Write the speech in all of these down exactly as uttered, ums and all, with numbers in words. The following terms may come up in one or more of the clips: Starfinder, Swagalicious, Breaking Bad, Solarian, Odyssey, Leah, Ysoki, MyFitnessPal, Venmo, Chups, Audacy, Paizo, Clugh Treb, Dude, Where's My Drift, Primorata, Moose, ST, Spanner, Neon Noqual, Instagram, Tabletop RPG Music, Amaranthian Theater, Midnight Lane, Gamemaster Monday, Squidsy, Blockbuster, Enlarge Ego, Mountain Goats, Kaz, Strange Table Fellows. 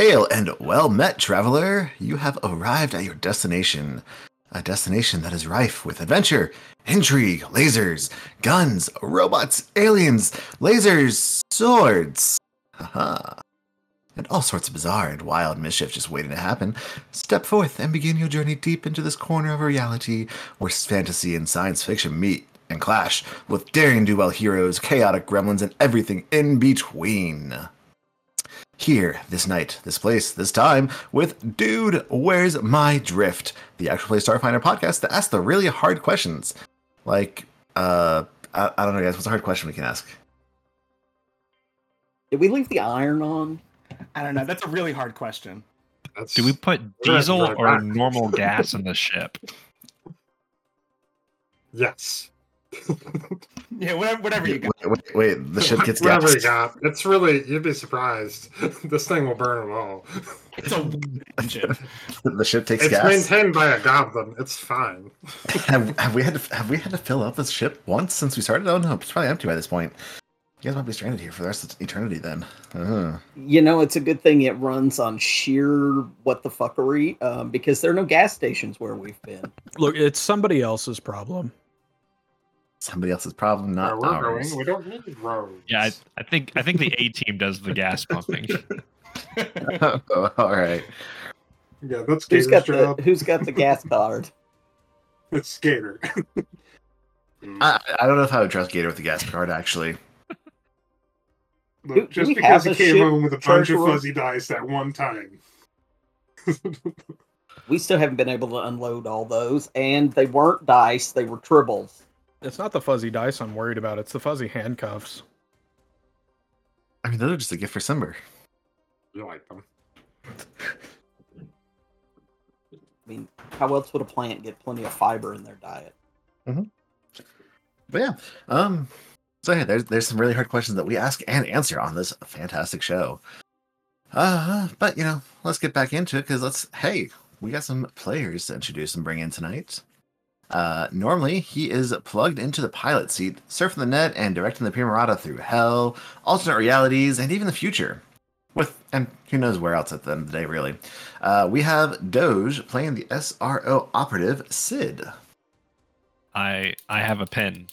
Hail and well met, traveler. You have arrived at your destination. A destination that is rife with adventure, intrigue, lasers, guns, robots, aliens, lasers, swords. Haha. And all sorts of bizarre and wild mischief just waiting to happen. Step forth and begin your journey deep into this corner of reality where fantasy and science fiction meet and clash with daring do-well heroes, chaotic gremlins, and everything in between. Here, this night, this place, this time, with Dude, Where's My Drift? The actual play Starfinder podcast that asks the really hard questions. Like, uh, I, I don't know, guys, what's a hard question we can ask? Did we leave the iron on? I don't know. That's a really hard question. That's, Do we put diesel right, right, right. or normal gas in the ship? Yes. yeah, whatever, whatever you got. Wait, wait, wait. the ship gets gas. Whatever you got. It's really, you'd be surprised. This thing will burn them all. It's a ship. The ship takes it's gas. It's maintained by a goblin. It's fine. have, have we had to, have we had to fill up this ship once since we started? Oh no, it's probably empty by this point. You guys might be stranded here for the rest of eternity then. Uh-huh. You know, it's a good thing it runs on sheer what-the-fuckery, um, because there are no gas stations where we've been. Look, it's somebody else's problem. Somebody else's problem, not Where we're ours. Going, we don't need roads. Yeah, I, I think I think the A-Team does the gas pumping. oh, all right. Yeah, that's Gator's who's got job. The, who's got the gas card? It's Gator. I, I don't know if I would trust Gator with the gas card, actually. Look, do, just do because he came home with a bunch of fuzzy dice at one time. We still haven't been able to unload all those, and they weren't dice, they were tribbles. It's not the fuzzy dice I'm worried about, it's the fuzzy handcuffs. I mean, those are just a gift for Simber. You like them. I mean, how else would a plant get plenty of fiber in their diet? Mm-hmm. But yeah, um... So yeah, there's there's some really hard questions that we ask and answer on this fantastic show. Uh, but, you know, let's get back into it, because let's, hey, we got some players to introduce and bring in tonight. Uh, normally, he is plugged into the pilot seat, surfing the net and directing the Primorata through hell, alternate realities, and even the future. With, and who knows where else at the end of the day, really. Uh, we have Doge playing the S R O operative, Sid. I I have a pen.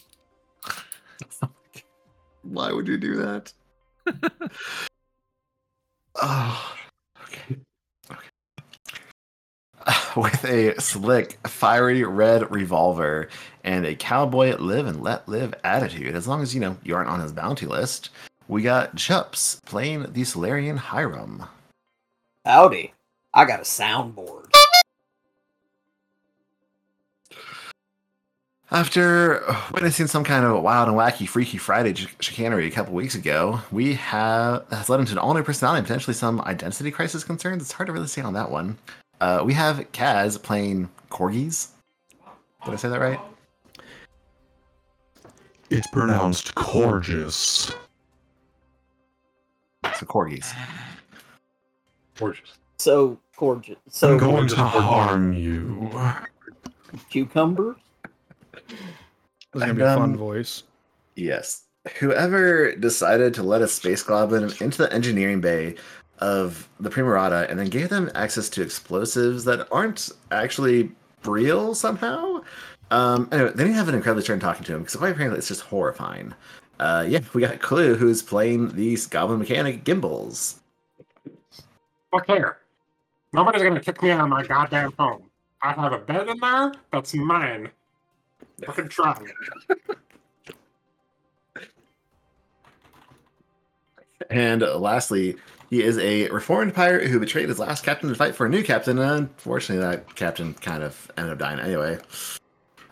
Why would you do that? oh, okay. okay. Uh, with a slick, fiery red revolver and a cowboy live and let live attitude, as long as, you know, you aren't on his bounty list, we got Chups playing the Solarian Hiram. Howdy. I got a soundboard. After witnessing some kind of wild and wacky Freaky Friday ch- chicanery a couple weeks ago, we have has led into an all-new personality and potentially some identity crisis concerns. It's hard to really say on that one. Uh, we have Kaz playing corgis. Did I say that right? It's pronounced gorgeous. So corgis. Gorgeous. So gorgeous. So I'm going gorgeous. to harm you. Cucumber. It's going to be a fun um, voice. Yes. Whoever decided to let a space goblin into the engineering bay of the Primorata and then gave them access to explosives that aren't actually real somehow. Um, anyway, they didn't have an incredibly turn talking to him because quite apparently it's just horrifying. Uh, yeah, we got Clue, who's playing the goblin mechanic Gimbals. Fuck here. Nobody's going to kick me out of my goddamn home. I have a bed in there that's mine. Fucking try. And lastly, he is a reformed pirate who betrayed his last captain to fight for a new captain, and unfortunately that captain kind of ended up dying anyway.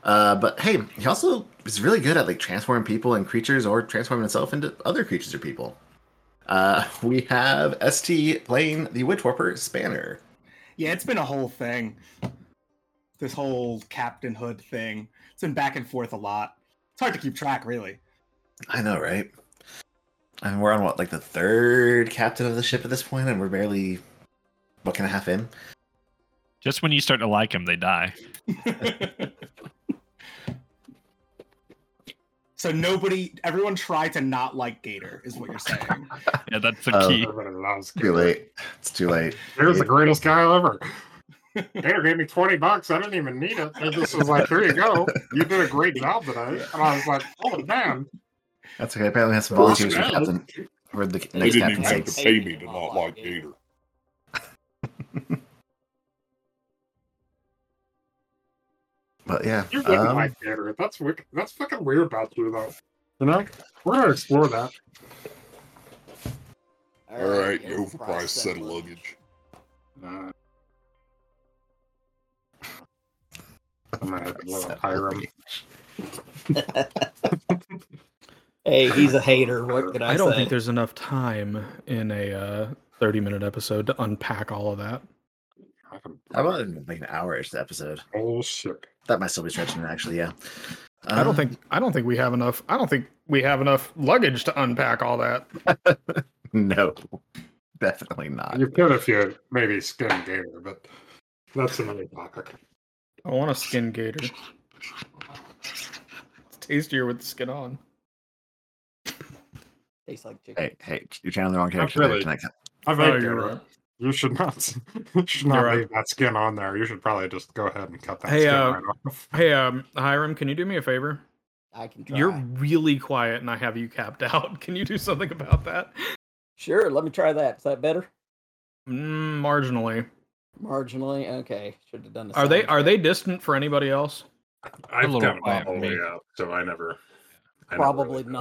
Uh, but hey, he also is really good at like transforming people and creatures or transforming himself into other creatures or people. Uh, we have S T playing the Witch Warper Spanner. Yeah, it's been a whole thing. This whole captainhood thing. It's been back and forth a lot. It's hard to keep track, really. I know, right? I mean, we're on, what, like the third captain of the ship at this point, and we're barely buck and a half in. Just when you start to like them, they die. So nobody, everyone try to not like Gator, is what you're saying. Yeah, that's the um, key. Loves Gator. Too late. It's too late. Here's the greatest guy ever. Gator gave me twenty bucks. I didn't even need it. I just was like, here you go. You did a great job today. And I was like, oh, man. That's okay. Apparently, that's some volunteers for Captain. Or the next they didn't even have to pay me to not like Gator. But yeah, you wouldn't um, like Gator. That's wicked. That's fucking weird about you, though. You know, we're gonna explore that. All right, All right you overpriced set of luggage. Uh, I'm gonna have a little Hiram. Hey, he's a hater. What can I, I say? I don't think there's enough time in a uh, thirty-minute episode to unpack all of that. I wouldn't make an hour-ish episode. Oh shit! That might still be stretching it, actually. Yeah. Um, I don't think. I don't think we have enough. I don't think we have enough luggage to unpack all that. No, definitely not. You could if you maybe skin Gator, but that's another topic. I want a skin Gator. It's tastier with the skin on. Tastes like chicken. Hey, hey! You're channeling the wrong character. Really, there I've heard you right. You should not, you should not right. leave that skin on there. You should probably just go ahead and cut that hey, skin uh, right off. Hey, um, Hiram, can you do me a favor? I can try. You're really quiet and I have you capped out. Can you do something about that? Sure, let me try that. Is that better? Mm, marginally. Marginally? Okay. Should have done the Are they thing. Are they distant for anybody else? I've got my all the way out, so I never... I probably never really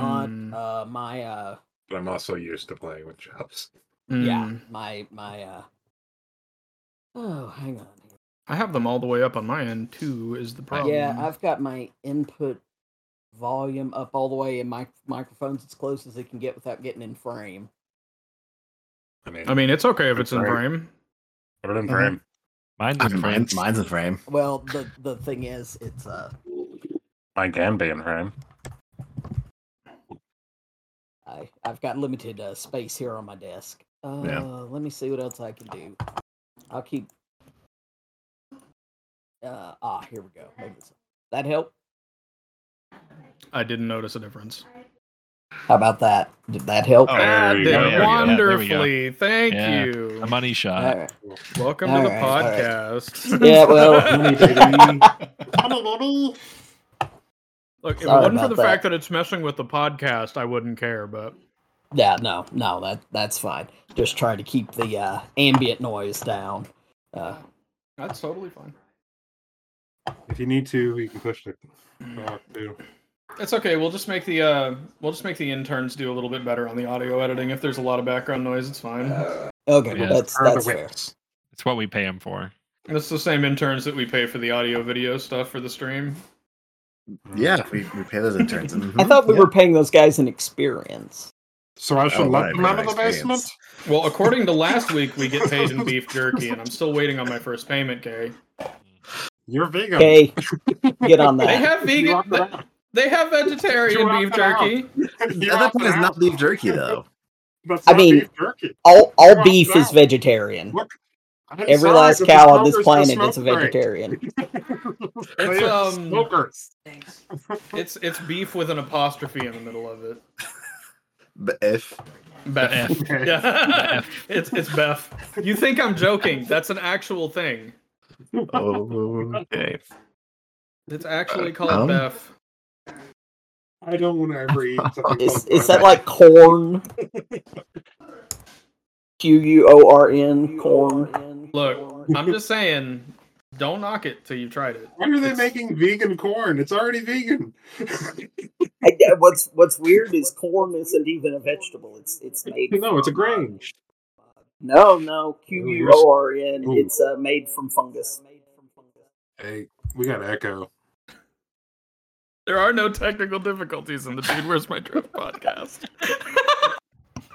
not. Uh, my... Uh... But I'm also used to playing with Chups. Mm. Yeah, my, my, uh, oh, hang on. I have them all the way up on my end, too, is the problem. Yeah, I've got my input volume up all the way, and my microphone's as close as it can get without getting in frame. I mean, I mean it's okay if it's in frame. Put it in frame. Mine's in frame. Mine's in frame. Well, the, the thing is, it's, uh... mine can be in frame. I, I've got limited uh, space here on my desk. Uh, yeah. Let me see what else I can do. I'll keep... Uh, ah, here we go. That help? I didn't notice a difference. How about that? Did that help? Oh, that did go. wonderfully. Yeah, Thank yeah. you. A money shot. Right. Welcome all to right, the podcast. Right. Yeah, well... Look, if Sorry it wasn't for the that. fact that it's messing with the podcast, I wouldn't care, but... Yeah, no, no, that that's fine. Just try to keep the uh, ambient noise down. Uh, that's totally fine. If you need to, you can push it. Uh, it's okay, we'll just make the uh, we'll just make the interns do a little bit better on the audio editing. If there's a lot of background noise, it's fine. Uh, okay, yeah. well, that's, that's fair. It's what we pay them for. And it's the same interns that we pay for the audio-video stuff for the stream. Yeah, we, we pay those interns. Mm-hmm. I thought we yeah. were paying those guys an experience. So I should oh, let them out of the basement? Well, according to last week, we get paid in beef jerky, and I'm still waiting on my first payment, Gary. You're vegan. Hey, get on that. They have vegan. They, they have vegetarian beef jerky. The other one is not beef jerky, though. I mean, all, all beef is vegetarian. Look. Every last cow on this planet is a vegetarian. It's um, smokers. It's it's beef with an apostrophe in the middle of it. Bef. Bef. Yeah. It's it's Bef. You think I'm joking? That's an actual thing. Okay. It's actually called um, Bef. I don't want to ever eat something. Is is that like corn? Q U O R N corn. Look, I'm just saying, don't knock it till you've tried it. Why are they it's... making vegan corn? It's already vegan. I, what's What's weird is corn isn't even a vegetable. It's it's made. No, from, it's a grain. Uh, no, no, Q U O R N. It's uh, made from fungus. Hey, we got echo. There are no technical difficulties in the Dude, Where's My Drift podcast.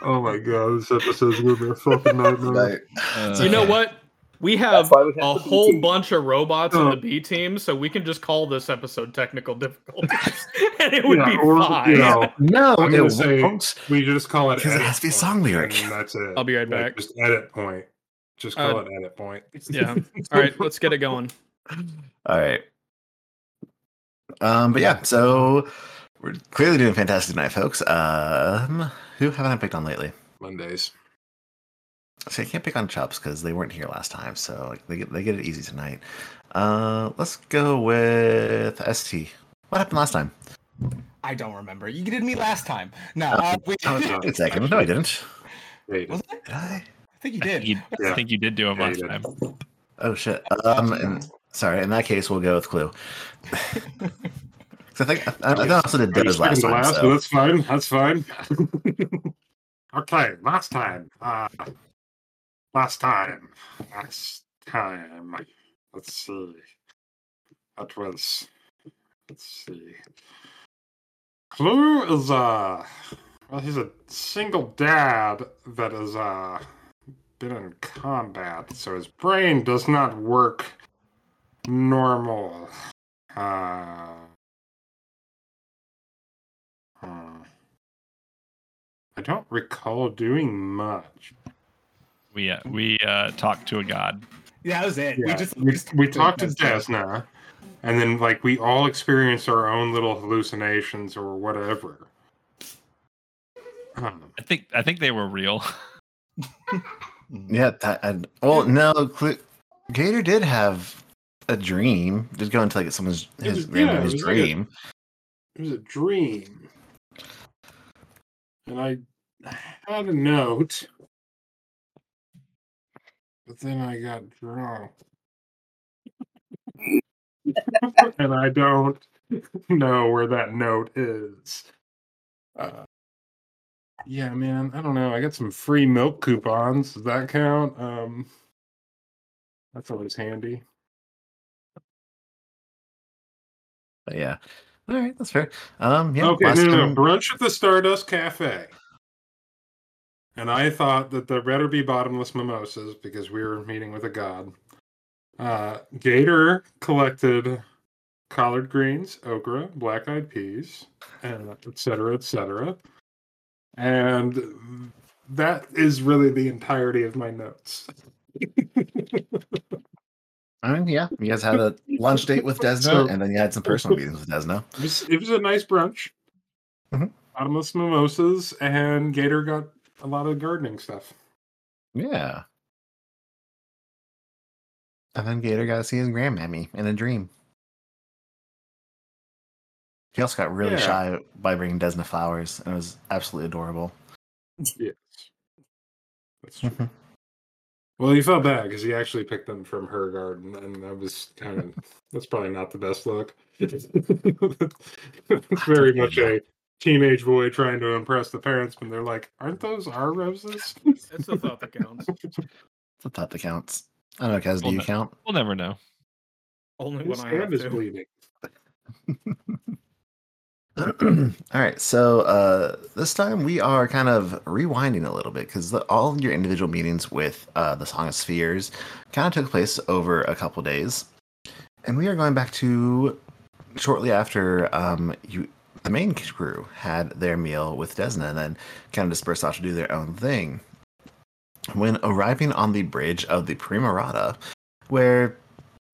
Oh my god, this episode's gonna be a fucking nightmare. Uh, you know what? We have, we have a whole bunch of robots uh, in the B-Team, so we can just call this episode Technical Difficulties, and it would yeah, be or, fine. You know, no, I'm it say, won't. We just call it Because it has to be song lyric. That's it. I'll be right back. Like, just edit point. Just call uh, it edit point. Yeah. All right, let's get it going. All right. Um, But yeah, so We're clearly doing fantastic tonight, folks. Um, who haven't I picked on lately? Mondays. See, I can't pick on Chups because they weren't here last time, so like, they get they get it easy tonight. Uh, let's go with S T. What happened last time? I don't remember. You did me last time. No, uh, we... Wait a second. No, I didn't. Wait, was it? Did I? I think you did. I think you, yeah. I think you did do it yeah, last time. Oh shit. Um, and, sorry. In that case, we'll go with Clue. I think I, I also did Doge last time. Last, so. That's fine. That's fine. Okay, last time. Uh, last time. Last time. Let's see. That was. Let's see. Clue is uh, well, he's a single dad that has uh, been in combat, so his brain does not work normal. Uh, hmm. I don't recall doing much. We uh, we uh, talked to a god. Yeah, that was it. Yeah. We just we, we talked to Desna. And then, like, we all experience our own little hallucinations or whatever. I, I think I think they were real. yeah. That, I, well, no, Gator did have a dream. Did go into like someone's his, was, yeah, his it dream. Like a, it was a dream, and I had a note, but then I got drunk. And I don't know where that note is. Uh, yeah, man, I don't know. I got some free milk coupons. Does that count? Um, that's always handy. But yeah. All right, that's fair. Um, yeah, okay, no, no, no. Brunch at the Stardust Cafe. And I thought that there better be bottomless mimosas because we were meeting with a god. Uh, Gator collected collard greens, okra, black-eyed peas, and et cetera, et cetera. And that is really the entirety of my notes. I mean, yeah, you guys had a lunch date with Desna, so, and then you had some personal meetings with Desna. It was, it was a nice brunch. Mm-hmm. Bottomless mimosas, and Gator got a lot of gardening stuff. Yeah. And then Gator got to see his grandmammy in a dream. He also got really yeah. shy by bringing Desna flowers, and it was absolutely adorable. Yes. That's true. Mm-hmm. Well, he felt bad because he actually picked them from her garden, and that was kind of, that's probably not the best look. It's very much a teenage boy trying to impress the parents when they're like, aren't those our roses? That's a thought that counts. It's a thought that counts. I don't know, Kaz, we'll do you ne- count? We'll never know. Only His when I hand is to. bleeding. All right, so uh, this time we are kind of rewinding a little bit because all of your individual meetings with uh, the Song of Spheres kind of took place over a couple days. And we are going back to shortly after um, you, the main crew had their meal with Desna and then kind of dispersed off to do their own thing. When arriving on the bridge of the Primorata, where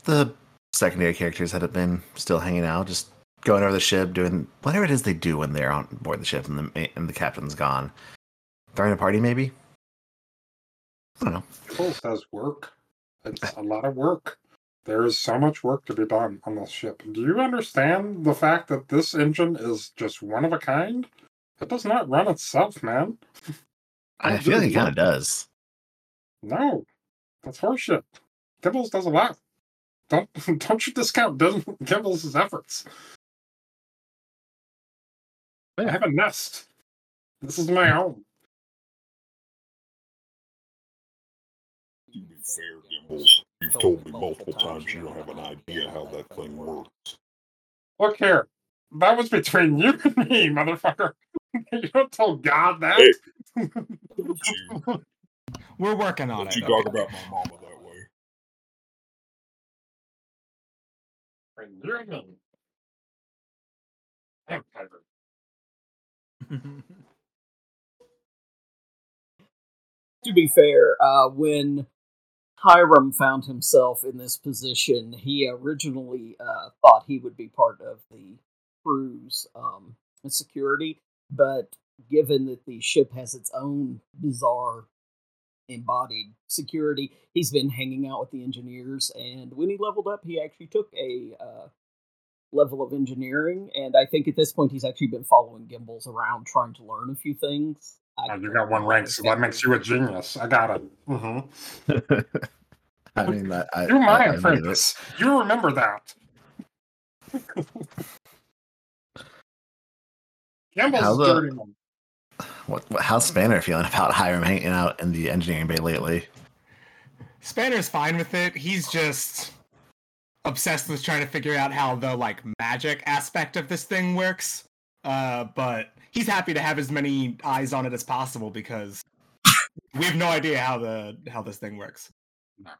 the secondary characters had been still hanging out, just going over the ship, doing whatever it is they do when they're on board the ship and the and the captain's gone, throwing a party maybe. I don't know. It has work. It's a lot of work. There is so much work to be done on this ship. Do you understand the fact that this engine is just one of a kind? It does not run itself, man. I feel like it kind of does. No, that's horseshit. Gibbles does a lot. Don't don't you discount Gibbles' efforts. I have a nest. This is my own. To be fair, Gibbles, you've told me multiple times you don't have an idea how that thing works. Look here. That was between you and me, motherfucker. You don't tell God that. Hey, you, We're working on it. You talk okay. about my mama that way. And you're in I'm covered. To be fair, uh, when Hiram found himself in this position, he originally uh, thought he would be part of the cruise. Um, and security, but given that the ship has its own bizarre embodied security, he's been hanging out with the engineers, and when he leveled up, he actually took a uh, level of engineering, and I think at this point he's actually been following Gimbals around trying to learn a few things. I oh, you got one rank, so that makes you a genius. I got it. Mm-hmm. I mean, I, I, you're my I, apprentice. I mean, you remember that. Gimbals is dirty one. What, what, how's Spanner feeling about Hiram hanging out in the engineering bay lately? Spanner's fine with it. He's just obsessed with trying to figure out how the like magic aspect of this thing works. Uh, but he's happy to have as many eyes on it as possible because we have no idea how the how this thing works. No,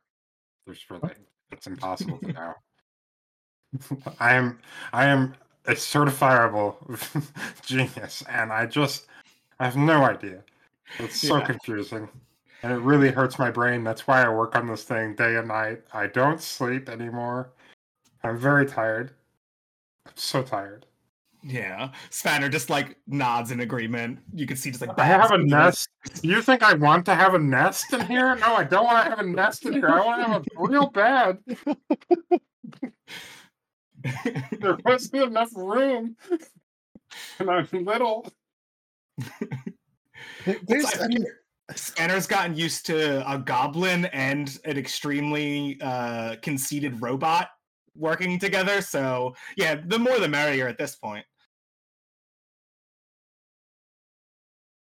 there's really it's impossible to know. I am I am a certifiable genius, and I just. I have no idea. It's so yeah. confusing. And it really hurts my brain. That's why I work on this thing day and night. I don't sleep anymore. I'm very tired. I'm so tired. Yeah. Spanner just like nods in agreement. You can see just like... I have a nest. You think I want to have a nest in here? No, I don't want to have a nest in here. I want to have a real bed. There wasn't enough room. And I'm little... I mean, Spanner's gotten used to a goblin and an extremely uh, conceited robot working together, so yeah, the more the merrier at this point.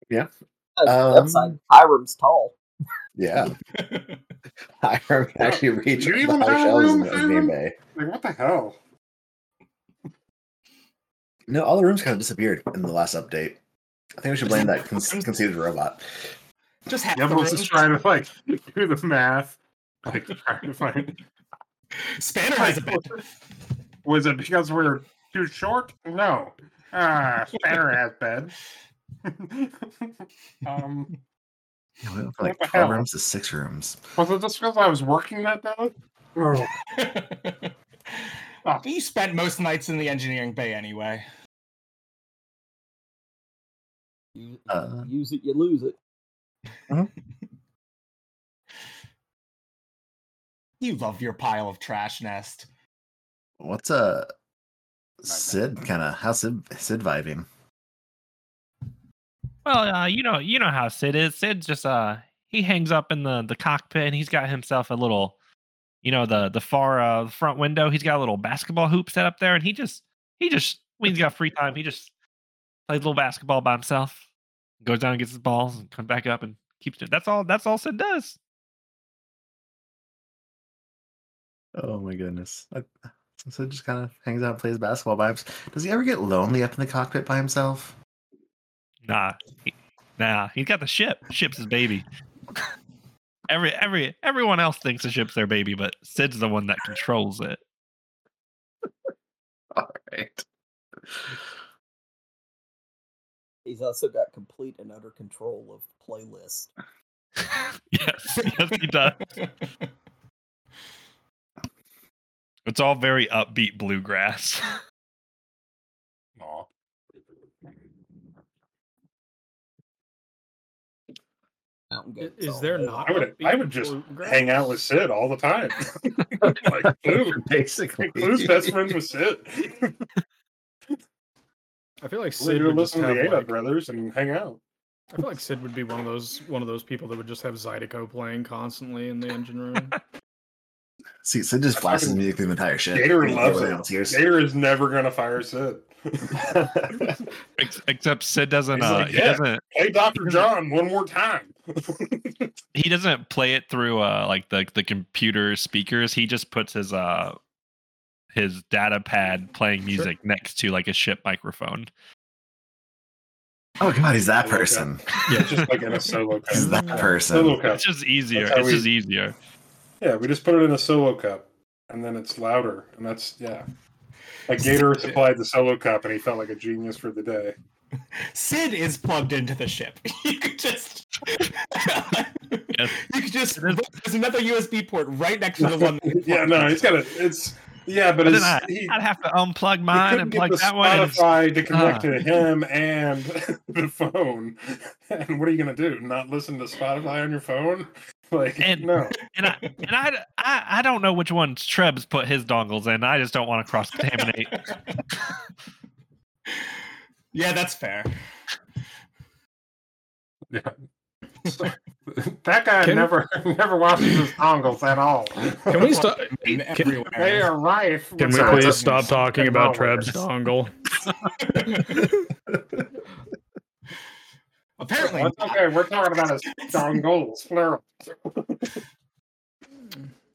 Yeah. Uh, um, outside, Hiram's tall. Yeah. Hiram actually reaches the high shelves in the anime. Like, what the hell? No, all the rooms kind of disappeared in the last update. I think we should blame that con- conceited robot. Just have Gimbals is trying to like do the math, like trying to find. Spanner has a bed. Was it because we're too short? No. Ah, Spanner has bed. um, yeah, we went from like twelve rooms to six rooms. Was it just because I was working that day? Oh. oh. You spent most nights in the engineering bay anyway. You uh, use it, you lose it. Uh-huh. You love your pile of trash nest. What's uh, Sid kind of? How's Sid, Sid vibing? Well, uh, you know, you know how Sid is. Sid's just uh, he hangs up in the, the cockpit, and he's got himself a little, you know, the the far uh, front window. He's got a little basketball hoop set up there, and he just he just when he's got free time, he just. Plays a little basketball by himself, goes down and gets his balls, and comes back up and keeps it. That's all. That's all Sid does. Oh my goodness! I, Sid just kind of hangs out, and plays basketball by himself. Does he ever get lonely up in the cockpit by himself? Nah, he, nah. He's got the ship. Ship's his baby. every every everyone else thinks the ship's their baby, but Sid's the one that controls it. All right. He's also got complete and utter control of the playlist. yes, yes, he does. It's all very upbeat bluegrass. Aww. Is there not? I would, I would just bluegrass? hang out with Sid all the time. like, Blue, basically. Blue's best friends with Sid. I feel like Sid would listen to the Ada Brothers and hang out. I feel like Sid would be one of those one of those people that would just have Zydeco playing constantly in the engine room. See, Sid just blasts his music through the entire ship. Gator loves it. Gator is never gonna fire Sid. Except Sid doesn't. Uh, like, yeah, he doesn't play Doctor John one more time. He doesn't play it through uh, like the the computer speakers. He just puts his uh. his data pad playing music sure. next to like a ship microphone. Oh god, he's that person. Yeah, it's just like in a solo cup. He's that person. Solo cup. It's just easier. It's we, just easier. Yeah, we just put it in a solo cup and then it's louder. And that's yeah. Like Gator supplied the solo cup and he felt like a genius for the day. Sid is plugged into the ship. You could just yes. You could just there's another U S B port right next to the one. yeah, no, he's got a it's Yeah, but, but it's, I, he, I'd have to unplug mine and plug that one. Spotify to connect uh. to him and the phone. And what are you going to do? Not listen to Spotify on your phone? Like, and, no. And I and I, I, I don't know which one Treb's put his dongles in. I just don't want to cross contaminate. Yeah, that's fair. Yeah. So, that guy can, never never washes his dongles at all. Can we stop? Can, they are rife. Can we please stop talking about Treb's dongle? Apparently, that's okay. We're talking about his dongles, plural.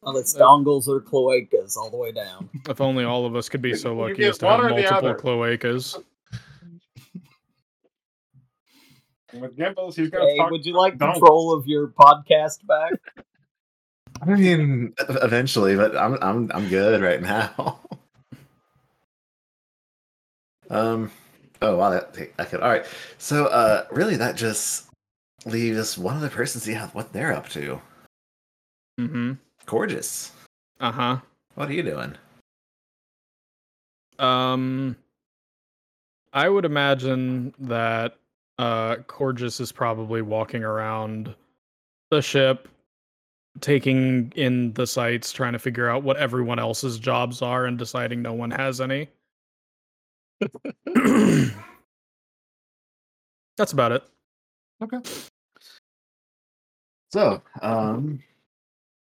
Well, it's dongles or cloacas all the way down. If only all of us could be so lucky as to have multiple cloacas. With Gimbals, he's gonna hey, talk would you like dongs. Control of your podcast back? I mean, eventually, but I'm I'm I'm good right now. um. Oh wow, that I could. All right. So, uh, really, that just leaves one other person to see how, what they're up to. Mm-hmm. Gorgeous. Uh huh. What are you doing? Um, I would imagine that. Uh, Gorgeous is probably walking around the ship, taking in the sights, trying to figure out what everyone else's jobs are and deciding no one has any. That's about it. Okay. So, um,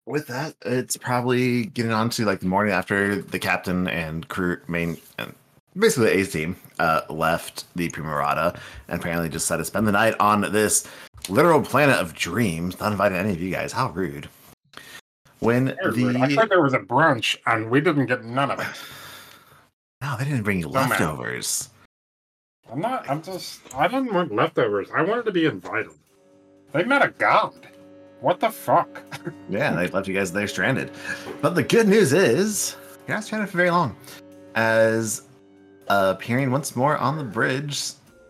with that, it's probably getting on to like the morning after the captain and crew main... and basically, the A's team uh, left the Primorata and apparently just decided to spend the night on this literal planet of dreams. Not inviting any of you guys. How rude. When the... rude. I heard there was a brunch and we didn't get none of it. No, they didn't bring you no, leftovers. Man. I'm not... I'm just... I didn't want leftovers. I wanted to be invited. They met a god. What the fuck? Yeah, they left you guys there stranded. But the good news is you're not stranded for very long. As... Uh, appearing once more on the bridge,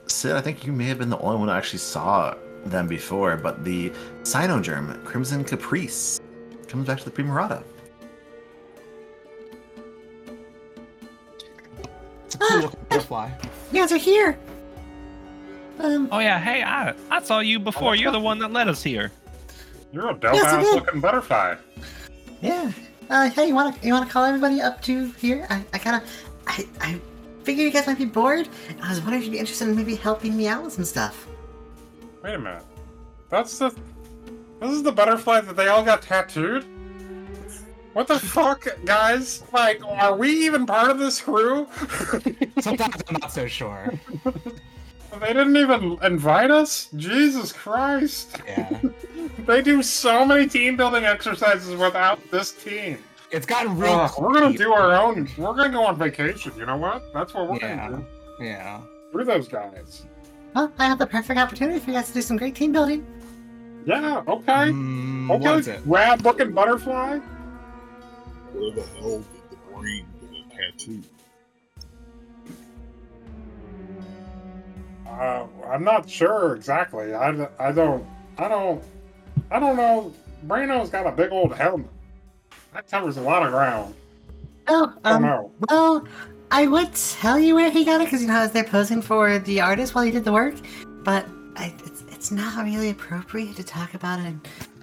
Sid, I think you may have been the only one who actually saw them before, but the Cynogerm, Crimson Caprice, comes back to the Primorata. It's a cool ah, butterfly. You guys are here! Um, oh yeah, hey, I I saw you before. You're the one that led us here. You're a dumbass-looking butterfly. Yeah. Uh, hey, you wanna, you wanna call everybody up to here? I, I kinda... I... I I figured you guys might be bored. I was wondering if you'd be interested in maybe helping me out with some stuff. Wait a minute. That's the... This is the butterfly that they all got tattooed? What the fuck, guys? Like, are we even part of this crew? Sometimes I'm not so sure. They didn't even invite us? Jesus Christ. Yeah. They do so many team-building exercises without this team. It's gotten real. Uh, we're gonna do our own. We're gonna go on vacation. You know what? That's what we're yeah. gonna do. Yeah. We're those guys. Well, I have the perfect opportunity for you guys to do some great team building. Yeah. Okay. Mm, okay. It? Rad looking butterfly. Where the hell did the brain get a tattoo? Uh, I'm not sure exactly. I, I don't. I don't. I don't know. Braino's got a big old helmet. That covers a lot of ground. Oh, um, oh no. Well, I would tell you where he got it, because, you know, I was there posing for the artist while he did the work, but I, it's, it's not really appropriate to talk about it in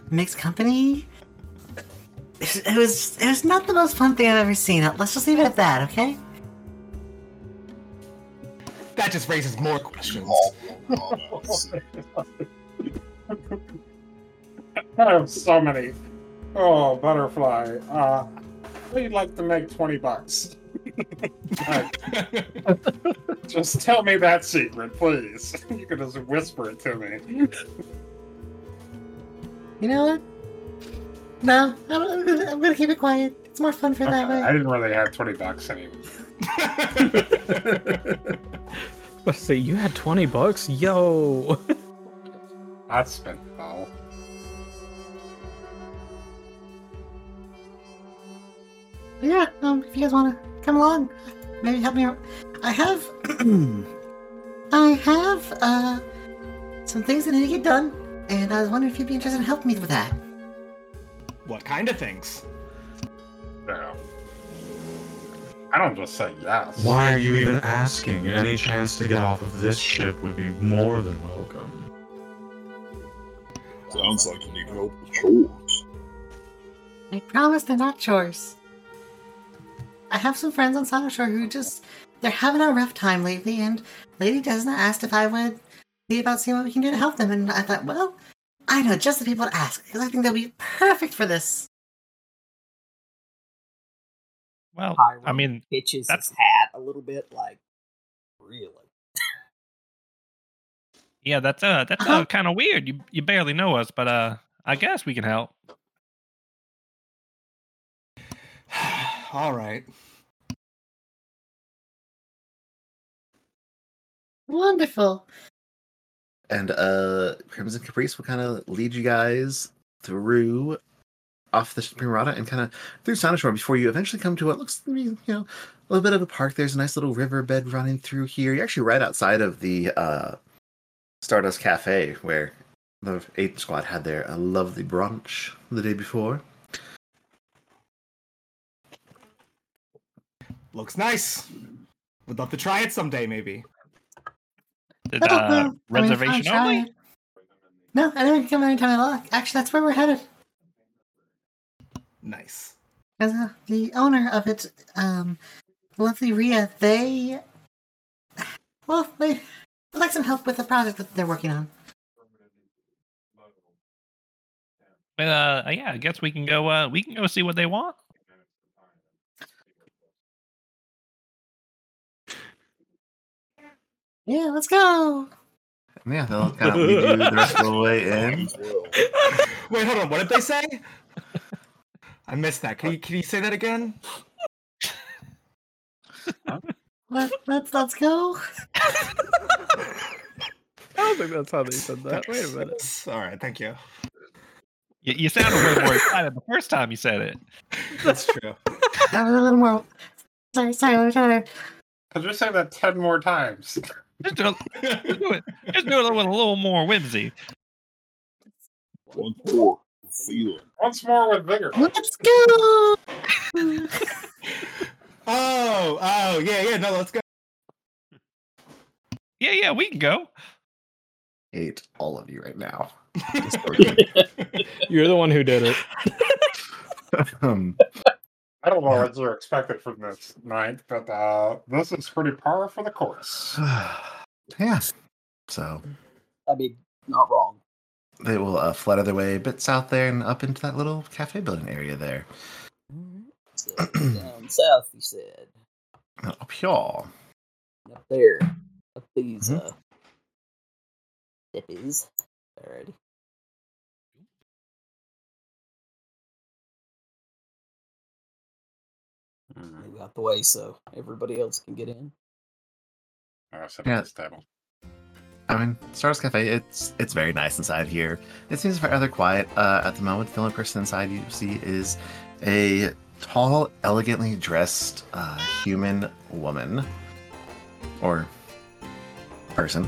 mixed company. It, it was it was not the most fun thing I've ever seen. Let's just leave it at that, okay? That just raises more questions. I have so many... Oh, butterfly. Uh, we'd like to make twenty bucks. Just tell me that secret, please. You can just whisper it to me. You know what? No, I'm, I'm going to keep it quiet. It's more fun for okay, that way. I didn't really have twenty bucks anyway. Let's see, you had twenty bucks? Yo! I spent it all. Yeah, um, if you guys want to come along, maybe help me out. I have, I have, uh, some things that need to get done, and I was wondering if you'd be interested in helping me with that. What kind of things? No. I don't just say yes. Why are you even asking? Any chance to get off of this ship would be more than welcome. Sounds like you need help with chores. I promise they're not chores. I have some friends on Saundershore who just, they're having a rough time lately, and Lady Desna asked if I would see about seeing what we can do to help them, and I thought, well, I know just the people to ask, because I think they'll be perfect for this. Well, Hiram I mean, pitches that's... his hat a little bit, like, really. Yeah, that's uh, that's uh-huh. uh, kind of weird. You you barely know us, but uh, I guess we can help. All right. Wonderful. And uh, Crimson Caprice will kind of lead you guys through off the Primorata and kind of through Saundershore before you eventually come to what looks, you know, a little bit of a park. There's a nice little riverbed running through here. You're actually right outside of the uh, Stardust Cafe where the eighth Squad had their a lovely brunch the day before. Looks nice. Would love to try it someday, maybe. Did, I don't uh, know. Reservation I mean, only? No, I don't come anytime I like. Actually, that's where we're headed. Nice. As uh, the owner of it, um, lovely Rhea, they, well, they would like some help with the project that they're working on. But uh, yeah, I guess we can go. Uh, we can go see what they want. Yeah, let's go. Yeah, they'll kind of lead you the rest of the way in. Wait, hold on. What did they say? I missed that. Can you can you say that again? Huh? Let, let's let's go. I don't think that's how they said that. Wait a minute. All right, thank you. You, you sounded a little more excited the first time you said it. That's true. I'm a little more. Sorry, sorry, I'm trying to. I'll just say that ten more times. Just do it. Just do it with a little more whimsy. One more. Once more with vigor. Let's go! oh, oh, yeah, yeah, no, let's go. Yeah, yeah, we can go. I hate all of you right now. You're the one who did it. um, I don't know what you're expected from this night, but uh, this is pretty par for the course. Yeah. So. I mean, not wrong. They will uh, flutter their way a bit south there and up into that little cafe building area there. So down south, you said. Up here. Up there. Up these, mm-hmm. uh... dippies. Alrighty. Mm-hmm. Move out the way so everybody else can get in. Alright, set up this table. I mean, Stardust Cafe, it's it's very nice inside here. It seems rather quiet uh, at the moment. The only person inside you see is a tall, elegantly dressed uh, human woman. Or person.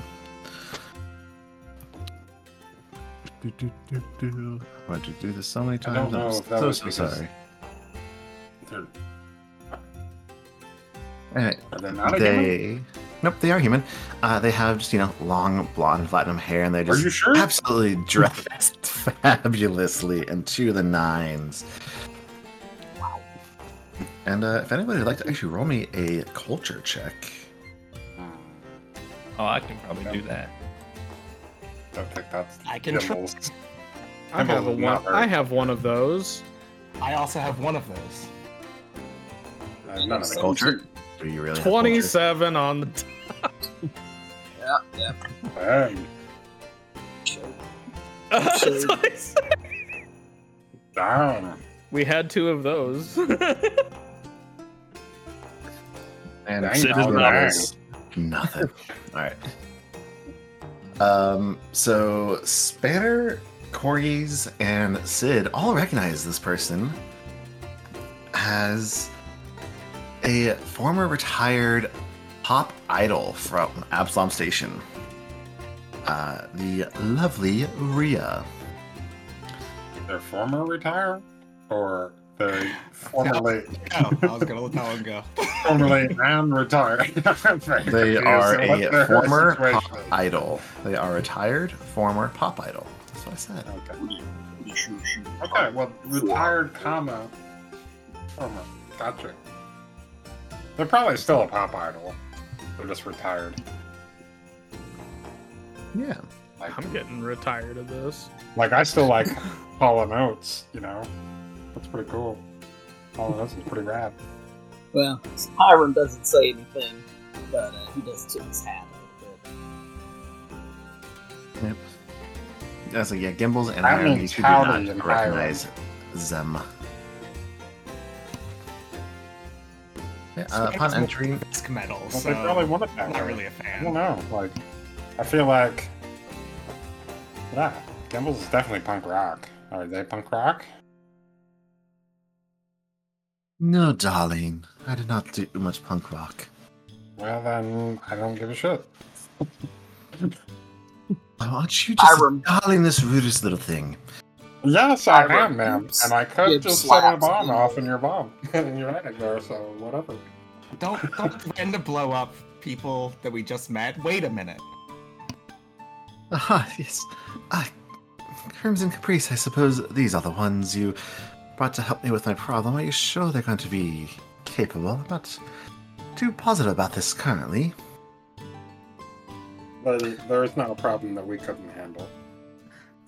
Do, do, do, do. I wanted to do this so many times. I don't know I'm if that so, was so sorry. They're... Anyway, Are they not they... a human? Nope, they are human. Uh, they have just, you know, long blonde platinum hair, and they're just are you sure? absolutely dressed fabulously and to the nines. Wow. And uh, if anybody would like to actually roll me a culture check. Oh, I can probably okay. do that. Don't think that's I can try. I have a one. I have one of those. I also have one of those. Uh, none of the culture. Do you really twenty-seven on the top. Yeah, yeah. Dang. Uh, that's Damn. We had two of those. And I know nothing. All right. Um. So Spanner, Corgis, and Sid all recognize this person as a former retired pop idol from Absalom Station, uh, the lovely Rhea. Their former retire, or the formerly... No, I was going to let that one go. Formerly and retired. They are a former pop idol. They are retired former pop idol. That's what I said. Okay. Okay, well, retired comma former. Gotcha. They're probably still a pop idol. They're just retired. Yeah. Like, I'm getting retired of this. Like, I still like Hall and Oates, you know? That's pretty cool. Hall and Oates is pretty rad. Well, Hiram doesn't say anything, but uh, he does tip his hat a little bit. Yep. That's like, yeah, Gimbals and I Hiram, you should not recognize them. Yeah, uh, upon entry... It's metal, well, so... They probably want it that way. I'm not really a fan. I don't know, like... I feel like... Yeah, Gimbals is definitely punk rock. Are they punk rock? No, darling. I did not do much punk rock. Well, then, I don't give a shit. Aren't you just darling this rudest little thing? Yes, I, I am, ma'am. And I could just set a bomb off in your bomb. And you're right there, so whatever. Don't, don't pretend to blow up people that we just met. Wait a minute. Ah, yes. Ah, Crimson Caprice, I suppose these are the ones you brought to help me with my problem. Are you sure they're going to be capable? I'm not too positive about this currently. But there is not a problem that we couldn't handle.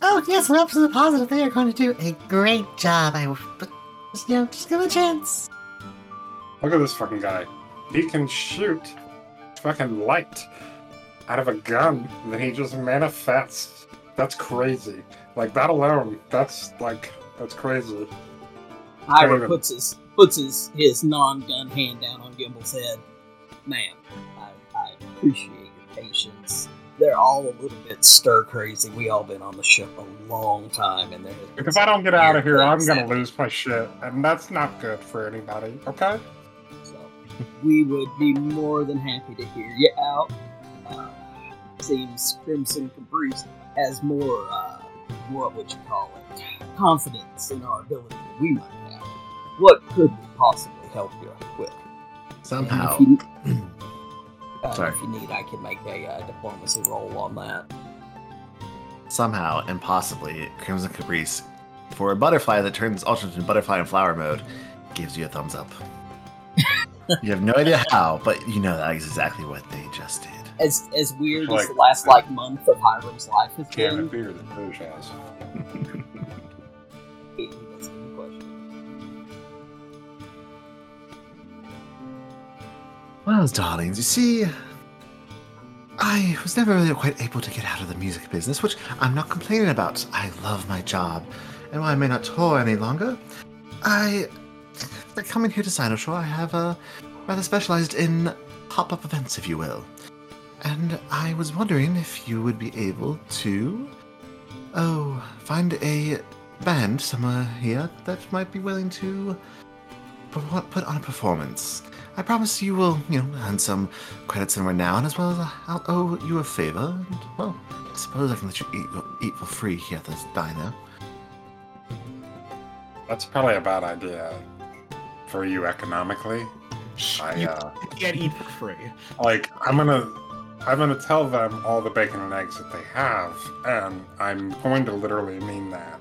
Oh, yes, we're absolutely positive they are going to do a great job. I, but, you know, just give them a chance. Look at this fucking guy. He can shoot fucking light out of a gun that he just manifests. That's crazy. Like, that alone, that's, like, that's crazy. Ira even... puts his puts his, his non-gun hand down on Gimbal's head. Ma'am, I, I appreciate your patience. They're all a little bit stir-crazy. We all been on the ship a long time, and there has been... If I don't get out of here, I'm gonna lose my shit, and that's not good for anybody, okay? So, we would be more than happy to hear you out. Uh, seems Crimson Caprice has more, uh, what would you call it, confidence in our ability that we might have. What could we possibly help you with? Somehow. If you, uh, Sorry. If you need, I can make a uh, diplomacy roll on that. Somehow, and possibly, Crimson Caprice, for a butterfly that turns alternate into butterfly in flower mode, gives you a thumbs up. You have no idea how, but you know that is exactly what they just did. As as weird like, as the last like month of Hiram's life has been. Can't beer that Doge has. That's a good question. Well, darlings, you see, I was never really quite able to get out of the music business, which I'm not complaining about. I love my job, and while I may not tour any longer, I, I come in here to Cynosure. I have uh, rather specialized in pop-up events, if you will. And I was wondering if you would be able to, oh, find a band somewhere here that might be willing to put on a performance. I promise you will, you know, earn some credits and renown, as well as I'll owe you a favor. And, well, I suppose I can let you eat, eat for free here at this diner. That's probably a bad idea for you economically. I, uh, you can't eat for free. Like, I'm gonna... I'm going to tell them all the bacon and eggs that they have, and I'm going to literally mean that.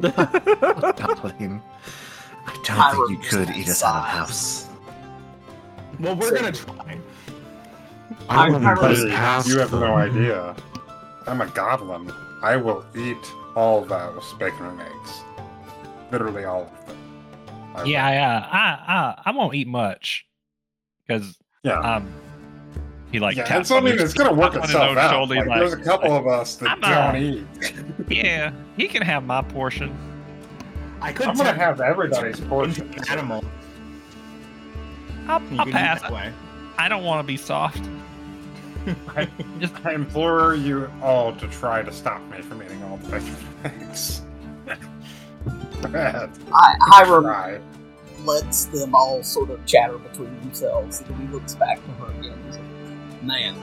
Darling, I don't I think you could eat us out of the house. Well, we're going to try. I'm I'm really, you have no idea. I'm a goblin. I will eat all those bacon and eggs. Literally all of them. I yeah, yeah. I, I, I won't eat much. Because yeah. um. He, like, yeah, it's, I mean, it's going to work itself out. Shoulder, like, like, there's a couple like, of us that I'm don't a, eat. Yeah, he can have my portion. I could I'm going to have everybody's portion. Animal. I'll, I'll pass. I, I don't want to be soft. I, just, I implore you all to try to stop me from eating all the things. I, I remember. Lets them all sort of chatter between themselves, and then he looks back to her again. He's like, "Man,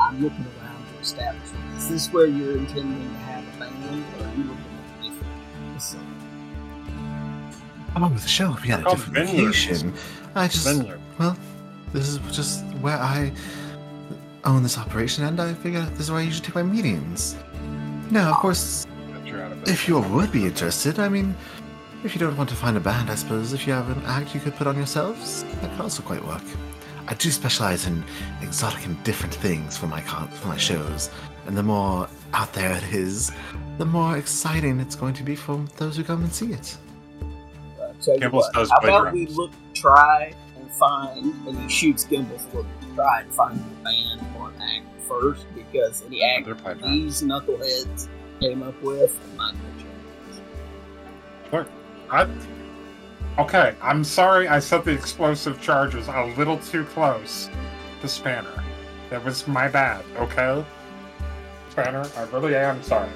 I'm looking around your establishment. Is this where you're intending to have a family, or are you looking at a different facility?" along with the show, we got a different location. I just, Venler. well, this is just where I own this operation, and I figure this is where I usually take my meetings. Now, of course, if you would be interested, I mean, if you don't want to find a band, I suppose, if you have an act you could put on yourselves, that could also quite work. I do specialize in exotic and different things for my con- for my shows, and the more out there it is, the more exciting it's going to be for those who come and see it. Uh, so Gimbals does How about we look, try, and find, and he shoots Gimbals for try and find a band or an act first, because any act these knuckleheads came up with, might be changed. Sure. I, okay, I'm sorry I set the explosive charges a little too close to Spanner. That was my bad, okay? Spanner, I really am sorry.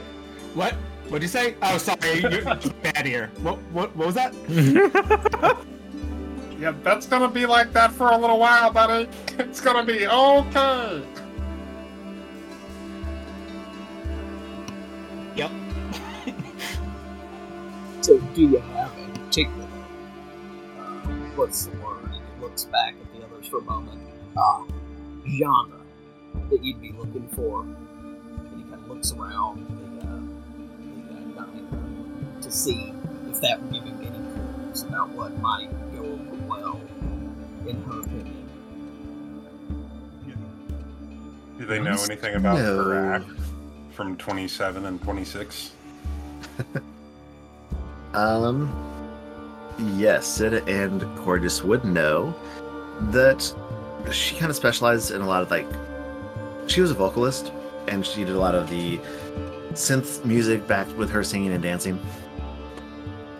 What? What'd you say? Oh, sorry, you're bad here. What, what, what was that? Yeah, that's gonna be like that for a little while, buddy. It's gonna be okay. Yep. So do you have a particular, uh, what's the word, and it looks back at the others for a moment, uh, genre that you'd be looking for? And he kind of looks around the, uh, the, uh, to see if that would give him any clues about what might go over well, in her opinion. Yeah. Do they know anything about no. her act from twenty-seven and twenty-six? um, yes, Sid and Cordis would know that she kind of specialized in a lot of, like, she was a vocalist, and she did a lot of the synth music backed with her singing and dancing.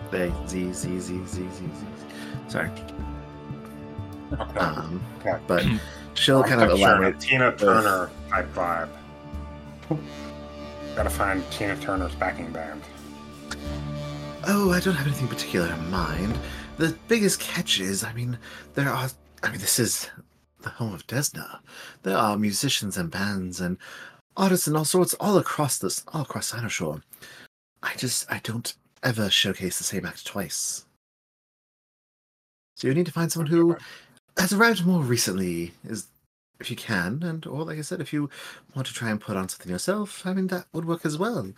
They z z z z z z. Sorry. Okay. Um, okay. But she'll kind of elaborate. Tina Turner type vibe. Gotta find Tina Turner's backing band. Oh, I don't have anything particular in mind. The biggest catch is, I mean, there are... I mean, this is the home of Desna. There are musicians and bands and artists and all sorts all across this, all across Cynosure. I just, I don't ever showcase the same act twice. So you need to find someone who has arrived more recently, is... if you can, and or like I said, if you want to try and put on something yourself, I mean, that would work as well.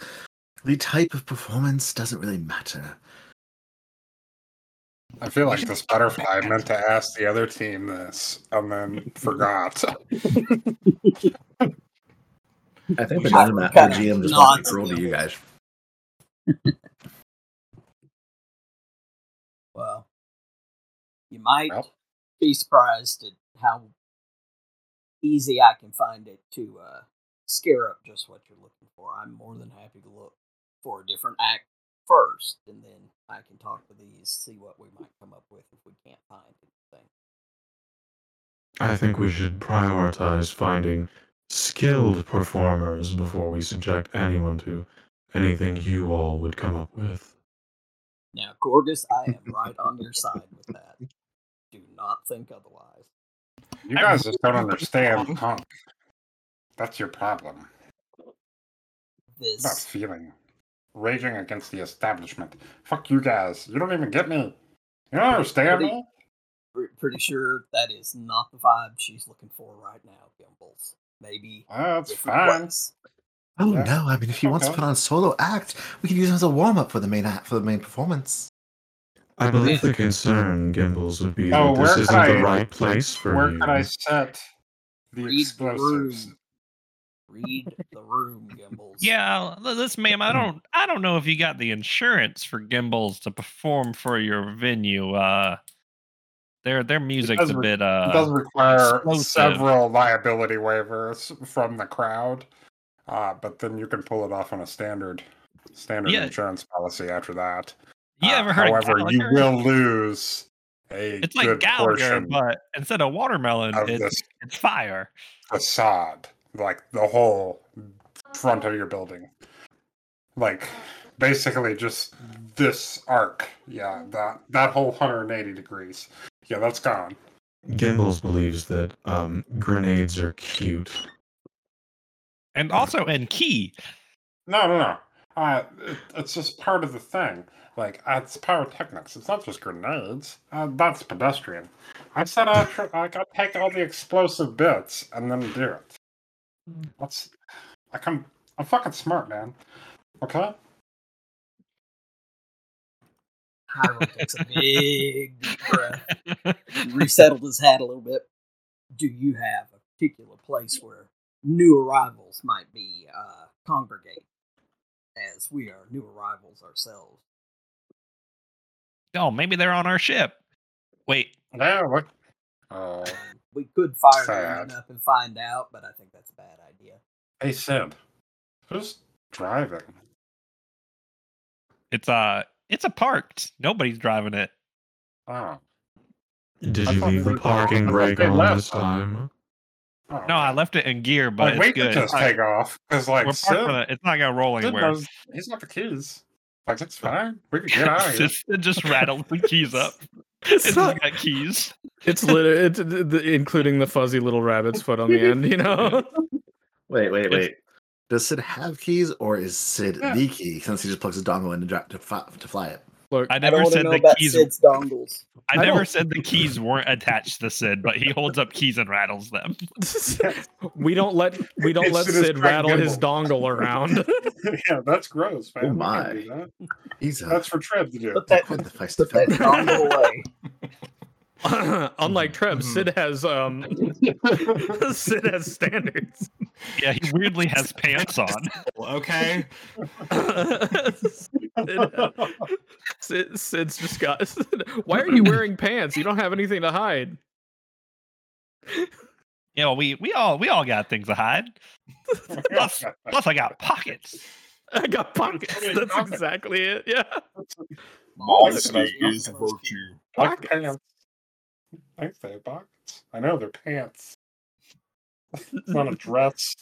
The type of performance doesn't really matter. I feel like this butterfly meant to ask the other team this and then forgot. I think the G M just wants to roll to you guys. Well, you might well. be surprised at how easy I can find it to uh, scare up just what you're looking for. I'm more than happy to look for a different act first, and then I can talk to these, see what we might come up with if we can't find anything. I think we should prioritize finding skilled performers before we subject anyone to anything you all would come up with. Now, Gorgas, I am right on your side with that. Do not think otherwise. You guys just don't understand punk. That's your problem. This. Not feeling. Raging against the establishment. Fuck you guys. You don't even get me. You don't understand pretty, me? Pretty sure that is not the vibe she's looking for right now, Gimbals. Maybe. Well, that's fine. Oh, yeah. no. I mean, if he okay. wants to put on a solo act, we can use him as a warm-up for the main act, for the main performance. I believe the concern, Gimbals, would be oh, that this isn't I, the right place for where you. Where could I set the Read explosives? The Read the room, Gimbals. Yeah, listen, ma'am, I don't I don't know if you got the insurance for Gimbals to perform for your venue. Uh, their their music's a re- bit... Uh, it does require explosive. Several liability waivers from the crowd, uh, but then you can pull it off on a standard, standard yeah. insurance policy after that. You uh, ever heard however, of you will lose a it's good like Gallagher, portion but instead of watermelon, of it's, it's fire. Facade, like the whole front of your building, like basically just this arc. Yeah, that that whole one hundred eighty degrees. Yeah, that's gone. Gimbals believes that um, grenades are cute, and also and key. No, no, no. Uh, it, it's just part of the thing. Like, it's pyrotechnics. It's not just grenades. Uh, that's pedestrian. I said I tr- I got to take all the explosive bits and then do it. That's... I come, I'm fucking smart, man. Okay? Hiram takes a big deep breath. He resettled his hat a little bit. Do you have a particular place where new arrivals might be uh, congregate? As we are new arrivals ourselves. Oh, maybe they're on our ship. Wait. No, what? Uh, we could fire sad. them up and find out, but I think that's a bad idea. Hey, Sid. Who's driving? It's uh, it's a parked. Nobody's driving it. Oh. Did I you leave the parking brake on left. this time? Oh. No, I left it in gear, but like, it's we good. We could just like, take off. Because, like, Sid, the, it's not going to roll Sid anywhere. Knows, he's got the keys. Like, it's fine. We can get out of here. It just rattled the keys up. It's, it's not got keys. It's literally, it's, the, including the fuzzy little rabbit's foot on the end, you know? Wait, wait, wait. It's, Does Sid have keys, or is Sid yeah. the key? Since he just plugs his dongle in to, dra- to, fi- to fly it. Look, I never I said the keys. Sid's dongles. I, I never don't. said the keys weren't attached to Sid, but he holds up keys and rattles them. we don't let we don't let Sid rattle his dongle around. Yeah, that's gross, man. Oh my, that. He's a, that's for Treb to do. Put that, put that dongle away. Unlike Treb, mm-hmm. Sid has um, Sid has standards. Yeah, he weirdly has pants on. Okay. Sid, Sid, Sid's just got. Sid, why are you wearing pants? You don't have anything to hide. Yeah, well, we we all we all got things to hide. plus, plus, I got pockets. I got pockets. That's, That's pocket. exactly it. Yeah. Modesty is virtue. Pockets. I think they're pockets. I know they're pants. It's not a dress.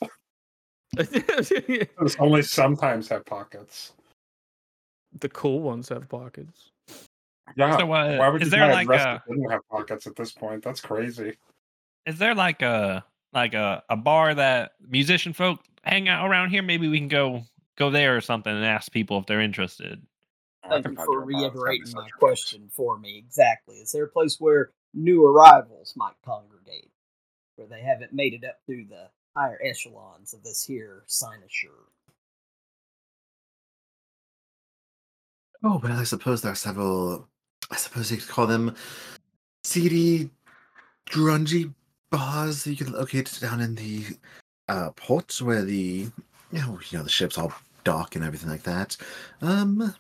Those only sometimes have pockets. The cool ones have pockets. Yeah. So, uh, why would is you there like a that didn't have pockets at this point? That's crazy. Is there like a like a, a bar that musician folk hang out around here? Maybe we can go go there or something and ask people if they're interested. Thank you for reiterating my question for me. Exactly. Is there a place where new arrivals might congregate, where they haven't made it up through the higher echelons of this here Cynosure? Oh, but I suppose there are several, I suppose you could call them seedy, grungy bars that you could locate down in the uh, port where the, you know, you know, the ship's all dark and everything like that. Um...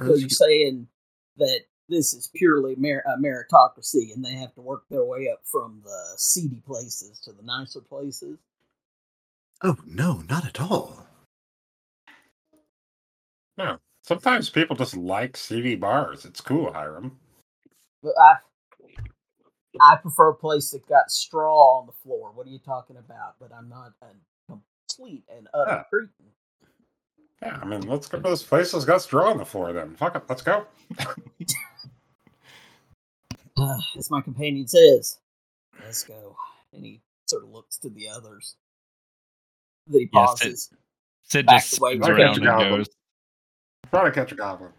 So you're saying that this is purely mer- uh, meritocracy and they have to work their way up from the seedy places to the nicer places? Oh, no, not at all. No. Sometimes people just like seedy bars. It's cool, Hiram. But I, I prefer a place that got straw on the floor. What are you talking about? But I'm not a complete and utter yeah. cretin. Yeah, I mean, let's go to those places got straw on the floor then. Fuck it, let's go. uh, as my companion says, let's go. And he sort of looks to the others. Then he pauses. Yeah, Sid, Sid just spins around and goes. I'm trying to catch a goblin.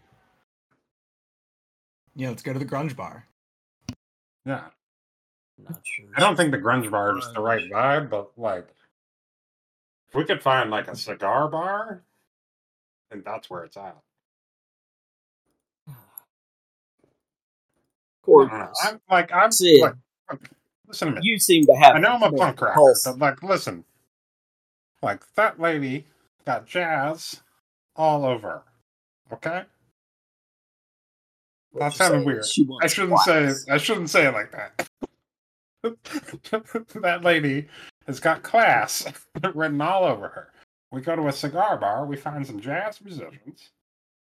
Yeah, let's go to the grunge bar. Yeah. Not sure. I don't think the grunge bar is the right vibe, but like, if we could find like a cigar bar, and that's where it's at. Gorgeous. I'm like, I'm Sid, like, listen to me. You seem to have. I know I'm a punk rocker, but like, listen, like that lady got jazz all over. Okay, what that's kind of weird. I shouldn't class. say. I shouldn't say it like that. That lady has got class written all over her. We go to a cigar bar, we find some jazz musicians.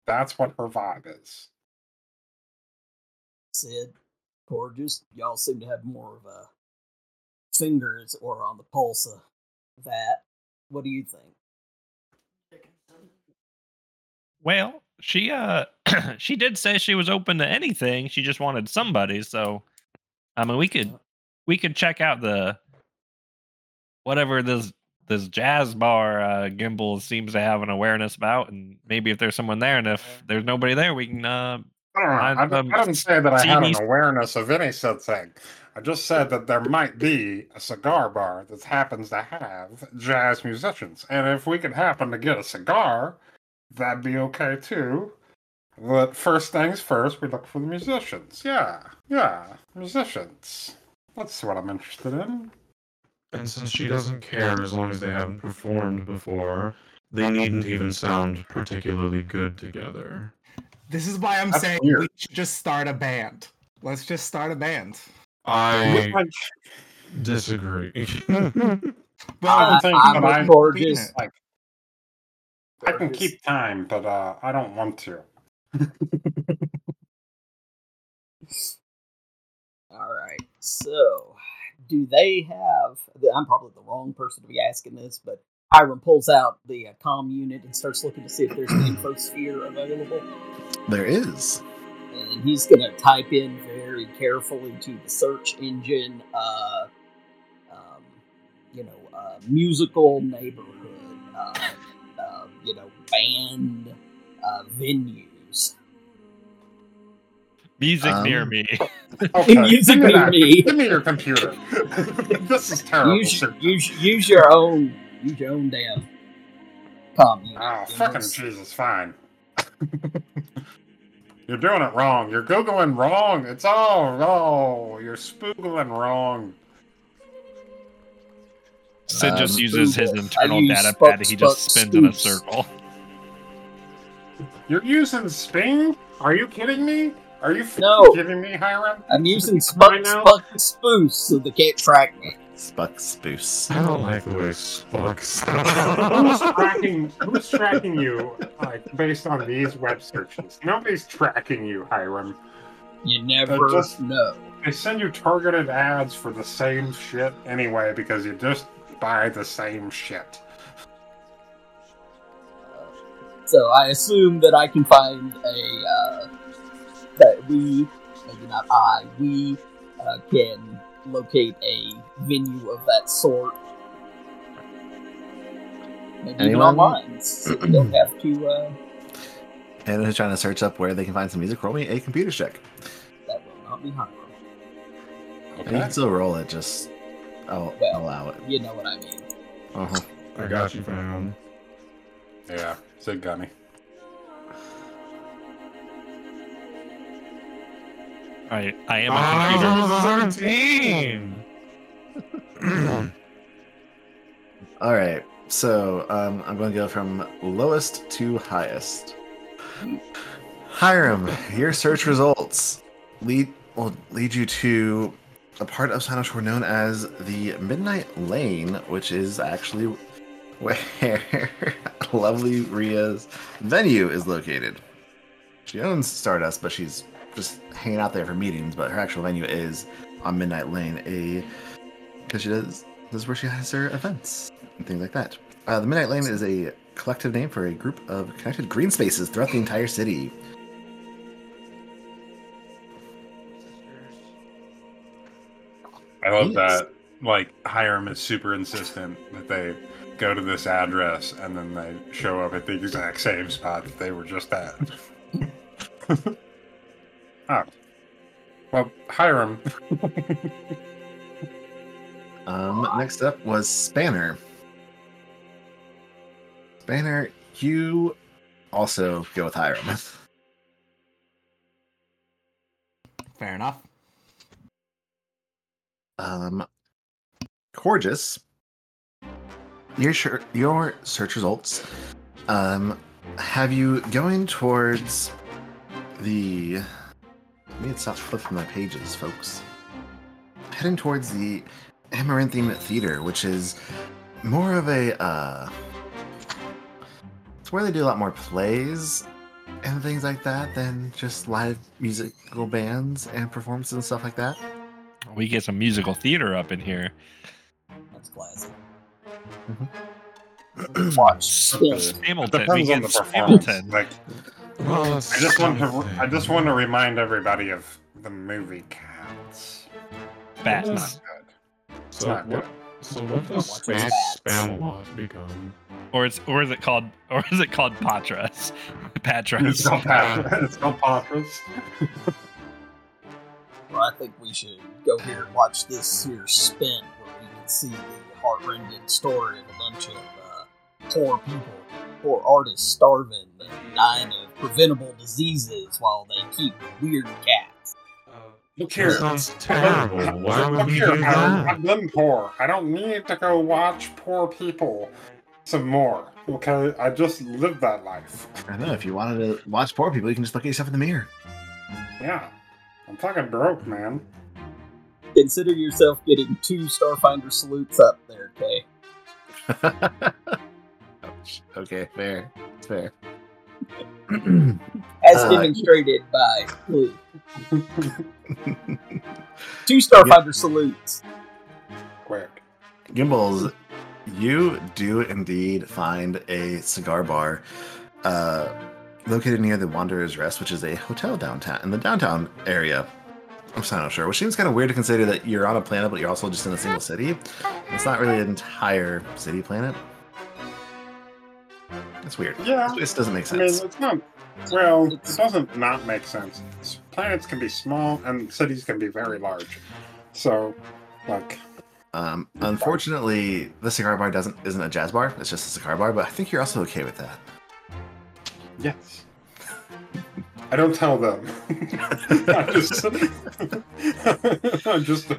That's what her vibe is. Sid, gorgeous, y'all seem to have more of a fingers or on the pulse of that. What do you think? Well, she uh she did say she was open to anything. She just wanted somebody, so I mean we could we could check out the whatever this this jazz bar uh, Gimbal seems to have an awareness about, and maybe if there's someone there, and if there's nobody there, we can... Uh, I don't know. I, I, um, I didn't say that I had an awareness of any such thing. I just said that there might be a cigar bar that happens to have jazz musicians, and if we could happen to get a cigar, that'd be okay too. But first things first, we look for the musicians. Yeah, yeah, musicians. That's what I'm interested in. And since she doesn't care as long as they haven't performed before, they needn't even sound particularly good together. This is why I'm That's saying weird. We should just start a band. Let's just start a band. I disagree. Well, I, think I'm I, gorgeous. Like, I can keep time, but uh, I don't want to. All right, so do they have... I'm probably the wrong person to be asking this, but Hiram pulls out the uh, comm unit and starts looking to see if there's an infosphere available. There is. And he's going to type in very carefully to the search engine, uh, um, you know, uh, musical neighborhood, uh, uh, you know, band uh, venues. Music um, near me. Okay. Music near I, me. Give me your computer. This is terrible. Use, use, use your own. You don't damn commune. Oh, fucking Jesus, fine. You're doing it wrong. You're Googling wrong. It's all wrong. You're spoogling wrong. Sid um, just uses Google. his internal use data pad that he just spins spooks. in a circle. You're using Sping? Are you kidding me? Are you no. kidding me, Hiram? I'm using Spuck Spuck Spoose so they can't track me. Spuck Spoose. I don't like the way Spuck sounds. Who's tracking, who's tracking you like, based on these web searches? Nobody's tracking you, Hiram. You never just, know. They send you targeted ads for the same shit anyway because you just buy the same shit. So I assume that I can find a... Uh, that we, maybe not I, we uh, can locate a venue of that sort. Maybe even online, so we don't have to... Uh... Anyone who's trying to search up where they can find some music, roll me a computer check. That will not be hard. Okay. You can still roll it, just I'll well, allow it. You know what I mean. Uh-huh. I got you, fam. Yeah, Sid got me. Alright, I am on oh, thirteen! Alright, so um, I'm going to go from lowest to highest. Hiram, your search results lead will lead you to a part of Cynosure known as the Midnight Lane, which is actually where lovely Rhea's venue is located. She owns Stardust, but she's just hanging out there for meetings, but her actual venue is on Midnight Lane, a because she does this is where she has her events and things like that. Uh, the Midnight Lane is a collective name for a group of connected green spaces throughout the entire city. I love yes. that. Like Hiram is super insistent that they go to this address and then they show up at the exact same spot that they were just at. Ah, well, Hiram. um, next up was Spanner. Spanner, you also go with Hiram. Fair enough. Um, Gorgeous. Your shirt, your search results. Um, have you going towards the? I need to stop flipping my pages, folks. Heading towards the Amaranthian Theater, which is more of a, uh... it's where they do a lot more plays and things like that than just live musical bands and performances and stuff like that. We get some musical theater up in here. That's classic. Mm-hmm. Watch. Hamilton. Depends we on the performance. Like... Well, I just want to. I just want to remind everybody of the movie Cats. That's not good. It's so not what, good. So what does space spam become? Or it's or is it called or is it called Patras? Patras. It's called Patras. It's called Patras. Well, I think we should go here and watch this here spin where we can see the heartrending story of a bunch of uh, poor people, poor artists starving and dying of preventable diseases while they keep weird cats. Look here. That sounds terrible. I, Why I, would we do that? I've been poor. I don't need to go watch poor people some more. Okay? I just lived that life. I know. If you wanted to watch poor people, you can just look at yourself in the mirror. Yeah. I'm fucking broke, man. Consider yourself getting two Starfinder salutes up there, Kay. Okay, fair. Fair. As uh, demonstrated by Blue. Two Starfinder G- salutes. Quirk. Gimbals, you do indeed find a cigar bar uh, located near the Wanderer's Rest, which is a hotel downtown in the downtown area of Cynosure, which seems kind of weird to consider that you're on a planet, but you're also just in a single city. It's not really an entire city planet. It's weird. Yeah. This doesn't make sense. I mean, it's not... Well, it doesn't not make sense. Planets can be small, and cities can be very large. So, like... Um, unfortunately, the cigar bar doesn't isn't a jazz bar. It's just a cigar bar, but I think you're also okay with that. Yes. I don't tell them. I just... I just...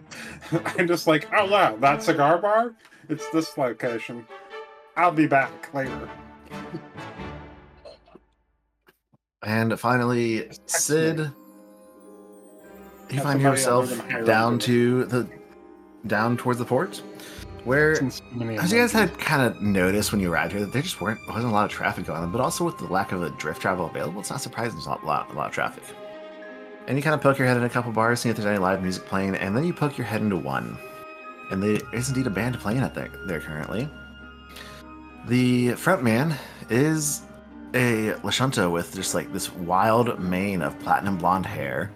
I'm just like, oh, wow, that cigar bar? It's this location. I'll be back later. And finally, Sid, you find yourself down to the down towards the port, where, as you guys had kind of noticed when you arrived here, that there just weren't wasn't a lot of traffic going on. But also with the lack of a drift travel available, it's not surprising there's not a lot, a lot of traffic. And you kind of poke your head in a couple bars, see if there's any live music playing, and then you poke your head into one, and there is indeed a band playing out there there currently. The front man is a Lashunta with just like this wild mane of platinum blonde hair.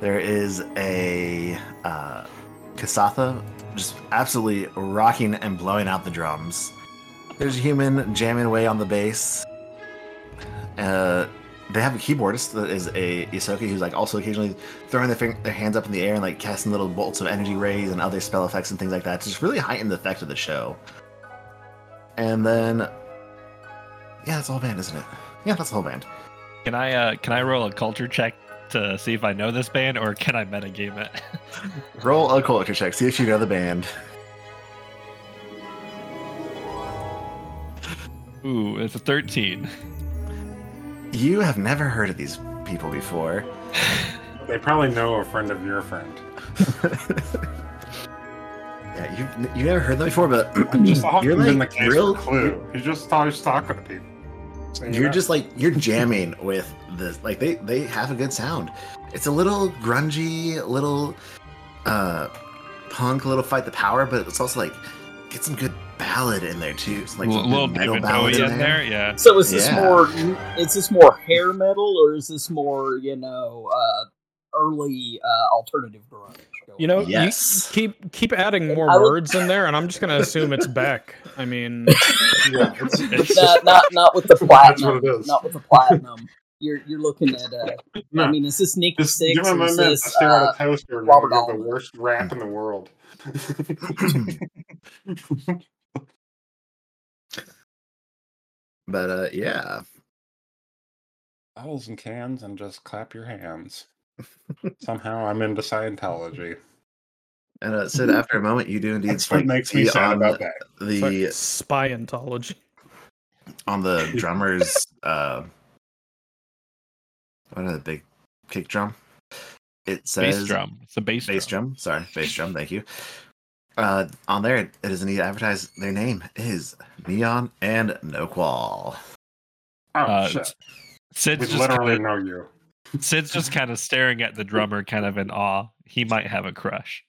There is a uh, Kasatha just absolutely rocking and blowing out the drums. There's a human jamming away on the bass. Uh, they have a keyboardist that is a Ysoki who's like also occasionally throwing their, finger, their hands up in the air and like casting little bolts of energy rays and other spell effects and things like that to just really heighten the effect of the show. And then, yeah, that's the whole band, isn't it? Yeah, that's the whole band. Can I uh, can I roll a culture check to see if I know this band, or can I metagame it? Roll a culture check, see if you know the band. Ooh, it's a thirteen. You have never heard of these people before. They probably know a friend of your friend. Yeah, you you never heard that before, but just you're like the real clue. You just always talking to people. So you're, you're just like you're jamming with this. Like they, they have a good sound. It's a little grungy, little uh, punk, little fight the power, but it's also like get some good ballad in there too. It's like a little, little metal ballad in, in there. there. Yeah. So is this yeah. more? Is this more hair metal, or is this more you know uh, early uh, alternative grunge? You know, yes. you keep keep adding more would... words in there, and I'm just going to assume it's Beck. I mean, yeah, it's, it's not, not not with the platinum. Not with the platinum. You're you're looking at. Uh, no. I mean, is this Nikki just Six? Give him a minute to stare uh, at a toaster and Robert Robert the worst rap in the world. But uh, yeah, bottles and cans, and just clap your hands. Somehow I'm into Scientology. And uh, Sid, after a moment, you do indeed. That's what makes me sad about that. The like Spyentology on the drummer's uh, what are the big kick drum? It says bass drum. It's a bass, bass drum. drum. Sorry, bass drum. Thank you. Uh, on there, it is indeed advertised. Their name is Neon and Noqual. Oh uh, shit! Sid, we literally know you. Sid's just kind of staring at the drummer, kind of in awe. He might have a crush.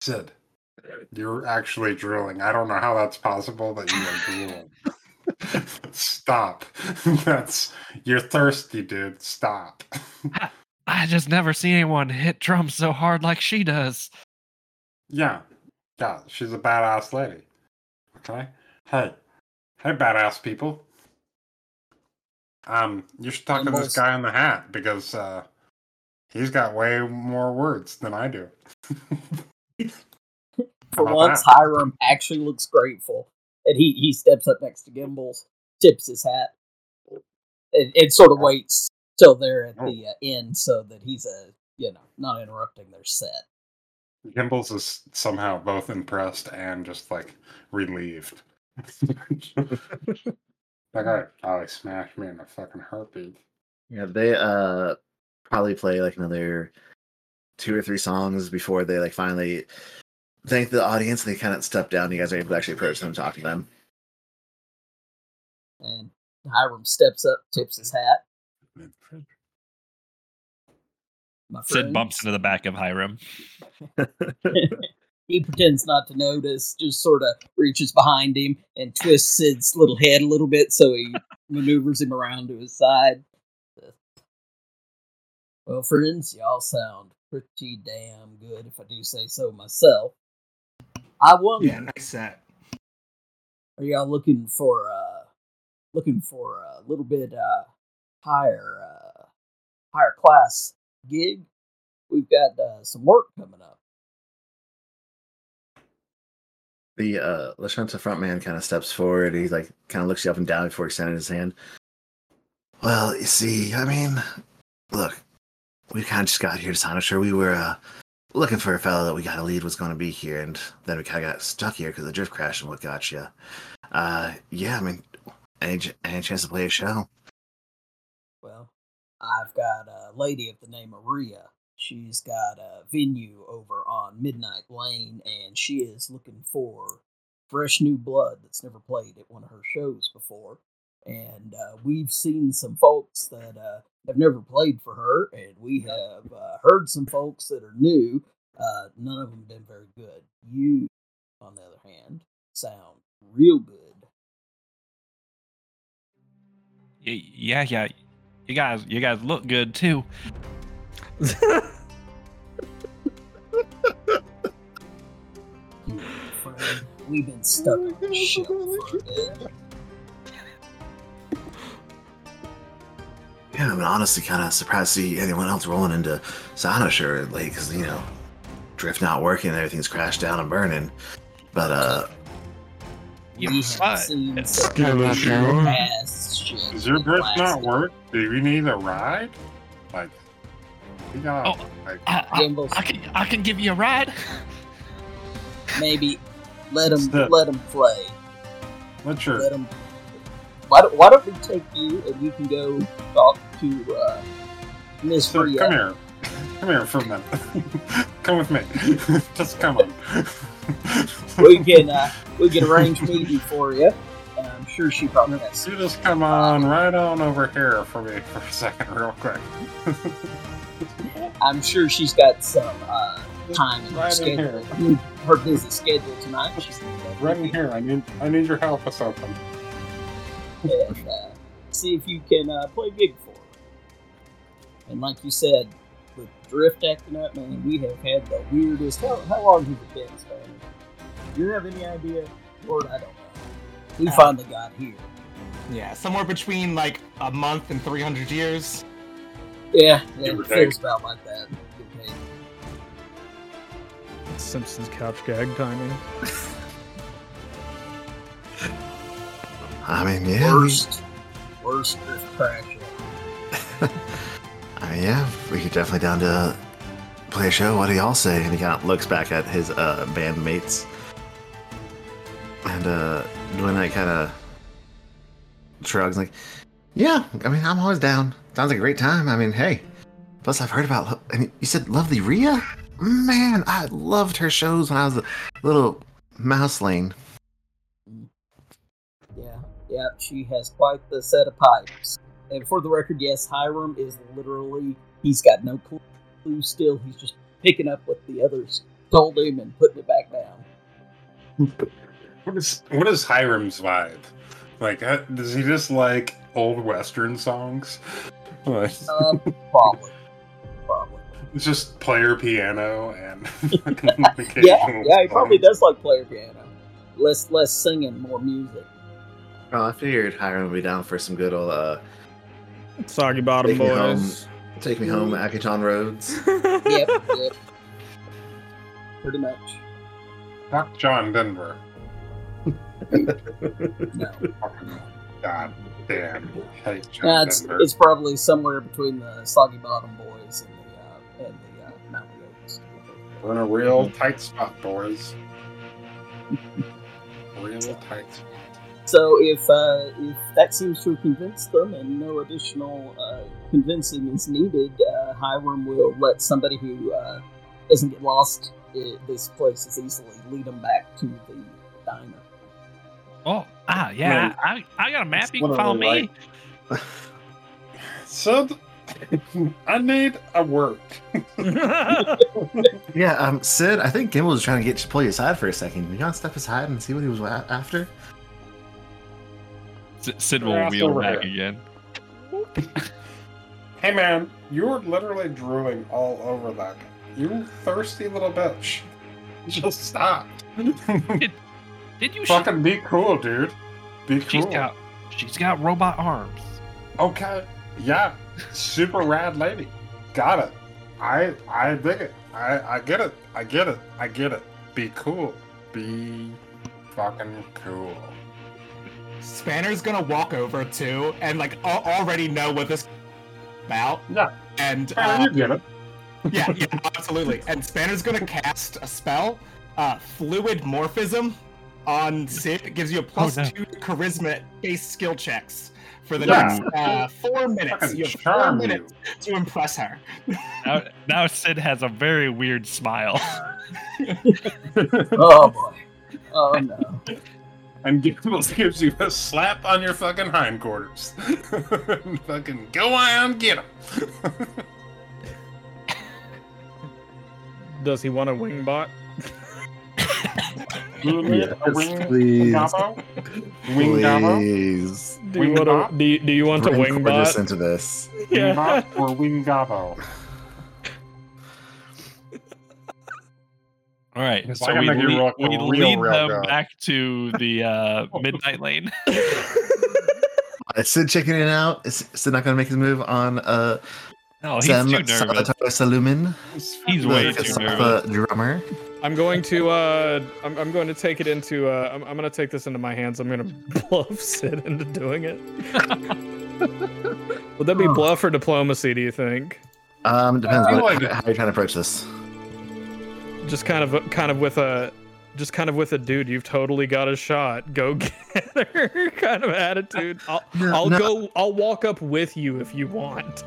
Sid, you're actually drooling. I don't know how that's possible that you are drooling. Stop. That's you're thirsty, dude. Stop. I, I just never see anyone hit drums so hard like she does. Yeah. Yeah, she's a badass lady. Okay? Hey. Hey, badass people. Um, you should talk Almost. to this guy in the hat, because uh, he's got way more words than I do. For once, that? Hiram actually looks grateful. And he, he steps up next to Gimbals, tips his hat, and, and sort of waits till they're at oh. the uh, end so that he's uh, you know, not interrupting their set. Gimbals is somehow both impressed and just, like, relieved. Like, I probably smashed me in a fucking heartbeat. Yeah, they uh probably play, like, another two or three songs before they, like, finally thank the audience. They kind of step down. You guys are able to actually approach them and talk to them. And Hiram steps up, tips his hat. Sid bumps into the back of Hiram. He pretends not to notice, just sort of reaches behind him and twists Sid's little head a little bit so he maneuvers him around to his side. Well, friends, y'all sound pretty damn good, if I do say so myself. I wonder... Yeah, nice set. Are y'all looking for, uh, looking for a little bit, uh, higher, uh, higher class gig? We've got, uh, some work coming up. The, uh, Lashunta frontman kind of steps forward. He, like, kind of looks you up and down before extending his hand. Well, you see, I mean, look. We kind of just got here to Cynosure. We were uh, looking for a fellow that we got a lead was going to be here, and then we kind of got stuck here because of the drift crash and what got you. Uh, yeah, I mean, any, any chance to play a show? Well, I've got a lady of the name of Rhea. She's got a venue over on Midnight Lane, and she is looking for fresh new blood that's never played at one of her shows before. And uh, we've seen some folks that uh, have never played for her, and we have uh, heard some folks that are new. Uh, none of them have been very good. You, on the other hand, sound real good. Yeah, yeah. You guys, you guys look good too. We've been stuck on the show for a bit. Yeah, I'm honestly kind of surprised to see anyone else rolling into Cynosure lately, because, you know, drift not working and everything's crashed down and burning. But, uh... You have seen some past shit. Does your drift not work? Do you need a ride? Like, you got... Oh, like, I, I, I, can, I can give you a ride. Maybe. Let him, the, let him play. What's your... Let him... Why don't, why don't we take you and you can go talk to uh, Miss Rhea? Come here. Come here for a minute. Come with me. Just come on. We can uh, we can arrange meeting for you. And I'm sure she probably has. You just come on right on over here for me for a second real quick. I'm sure she's got some uh, time in right her schedule. Here. Her busy schedule tonight. She's right in here. I need, I need your help with something. And uh, see if you can uh, play gig for her. And like you said, with drift acting up, man, we have had the weirdest. How, how long has it been, Stan? Do you have any idea? Lord, I don't know. We uh, finally got here. Yeah, somewhere between like a month and three hundred years. Yeah, yeah, it feels about like that. Simpsons couch gag timing. I mean, yeah. Worst, worst crash. I mean, yeah, we could definitely down to play a show. What do y'all say? And he kind of looks back at his uh, bandmates. And uh, Dwinette kind of shrugs like, yeah, I mean, I'm always down. Sounds like a great time. I mean, hey. Plus, I've heard about, I mean, you said Lovely Rhea? Man, I loved her shows when I was a little mouse lane. Yeah, yeah, she has quite the set of pipes. And for the record, yes, Hiram is literally, he's got no clue still. He's just picking up what the others told him and putting it back down. What is what is Hiram's vibe? Like, does he just like old Western songs? uh, probably. Probably. It's just player piano and yeah, yeah, he probably does like player piano. Less less singing, more music. Oh, I figured Hiram would be down for some good old uh, Soggy Bottom Boys. Home, take me home, Akiton Roads. Yep, yep. Pretty much. Not John Denver. No. God damn. Hey, John nah, it's, Denver. It's probably somewhere between the Soggy Bottom Boys and the, uh, and the uh, Mountain Goats. We're in a real tight spot, boys. Real tight spot. So if uh, if that seems to convince them and no additional uh, convincing is needed, uh, Hiram will let somebody who uh, doesn't get lost in this place as easily lead them back to the diner. Oh, ah, yeah, I mean, I, I got a map. You can follow me. Like... so I need a work. yeah, um, Sid, I think Gimbal was trying to get you to pull you aside for a second. You gotta step aside and see what he was after. Sid will wheel back again. Hey man, you were literally drooling all over that. You thirsty little bitch. Just stop. Did, did you fucking sh- be cool, dude? Be cool. She's got, she's got robot arms. Okay. Yeah. Super rad lady. Got it. I I dig it. I, I get it. I get it. I get it. Be cool. Be fucking cool. Spanner's gonna walk over too, and like already know what this is about. Yeah, and uh, you get it. yeah, yeah, absolutely. And Spanner's gonna cast a spell, uh, Fluid Morphism, on Sid. It gives you a plus oh, no. two charisma based skill checks for the yeah. next uh, four minutes. You have four minutes you. to impress her. now, now Sid has a very weird smile. Oh boy! Oh no! And Gimbals gives you a slap on your fucking hindquarters. Fucking go on, get him. Does he want a wingbot? Yes, a wing, please. Wingabo? Do, wing do, do, do you want Bring a wingbot? into this. Yeah. Wingbot or wingabo? All right, it's so we lead, rock, we real, lead real them road. back to the uh, Midnight Lane. Is Sid checking it out? Is Sid not going to make his move on uh, no, he's Sam too nervous. Salumin? He's the, way too nervous. Drummer. I'm going to, uh, I'm, I'm going to take it into, uh, I'm, I'm going to take this into my hands. I'm going to bluff Sid into doing it. Would that be bluff or diplomacy, do you think? Um, depends uh, on like how, how you're trying to approach this. Just kind of, kind of with a, just kind of with a dude. You've totally got a shot. Go get her. Kind of attitude. I'll, no, I'll no. go. I'll walk up with you if you want.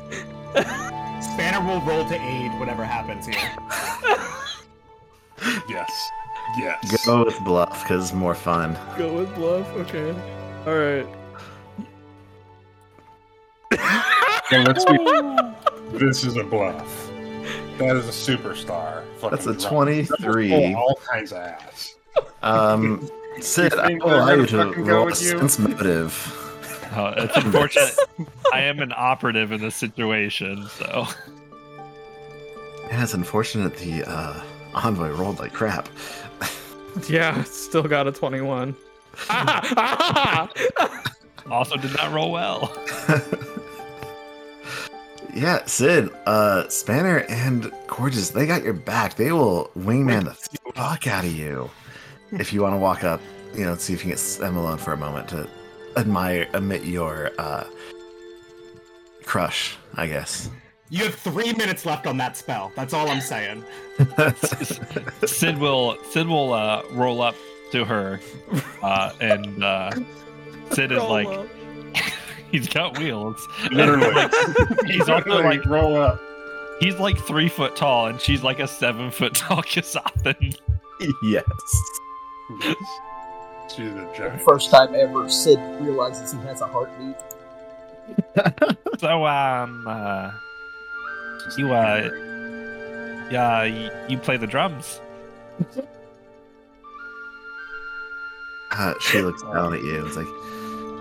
Spanner will roll to aid whatever happens here. Yes. Yes. Go with bluff because more fun. Go with bluff. Okay. All right. Yeah, let's be. This is a bluff. That is a superstar. That's a twenty-three. All kinds of ass. Um, Sid, I will allow you to roll a sense motive. Oh, it's unfortunate. I am an operative in this situation, so. Yeah, it's unfortunate the uh, envoy rolled like crap. Yeah, still got a twenty-one. Also did not roll well. Yeah, Sid, uh, Spanner and Gorgeous, they got your back. They will wingman the fuck out of you if you want to walk up, you know, see if you can get them alone for a moment to admire, admit your uh, crush, I guess. You have three minutes left on that spell. That's all I'm saying. Sid will Sid will uh, roll up to her, uh, and uh, Sid is roll like... Up. He's got wheels. Literally. Like, he's also like roll up. He's like three foot tall, and she's like a seven foot tall Kasathan. Yes. Yes. She's a giant. First time ever, Sid realizes he has a heartbeat. So um, uh, you uh, yeah, you, you play the drums. Uh, she looks down at you. It's like.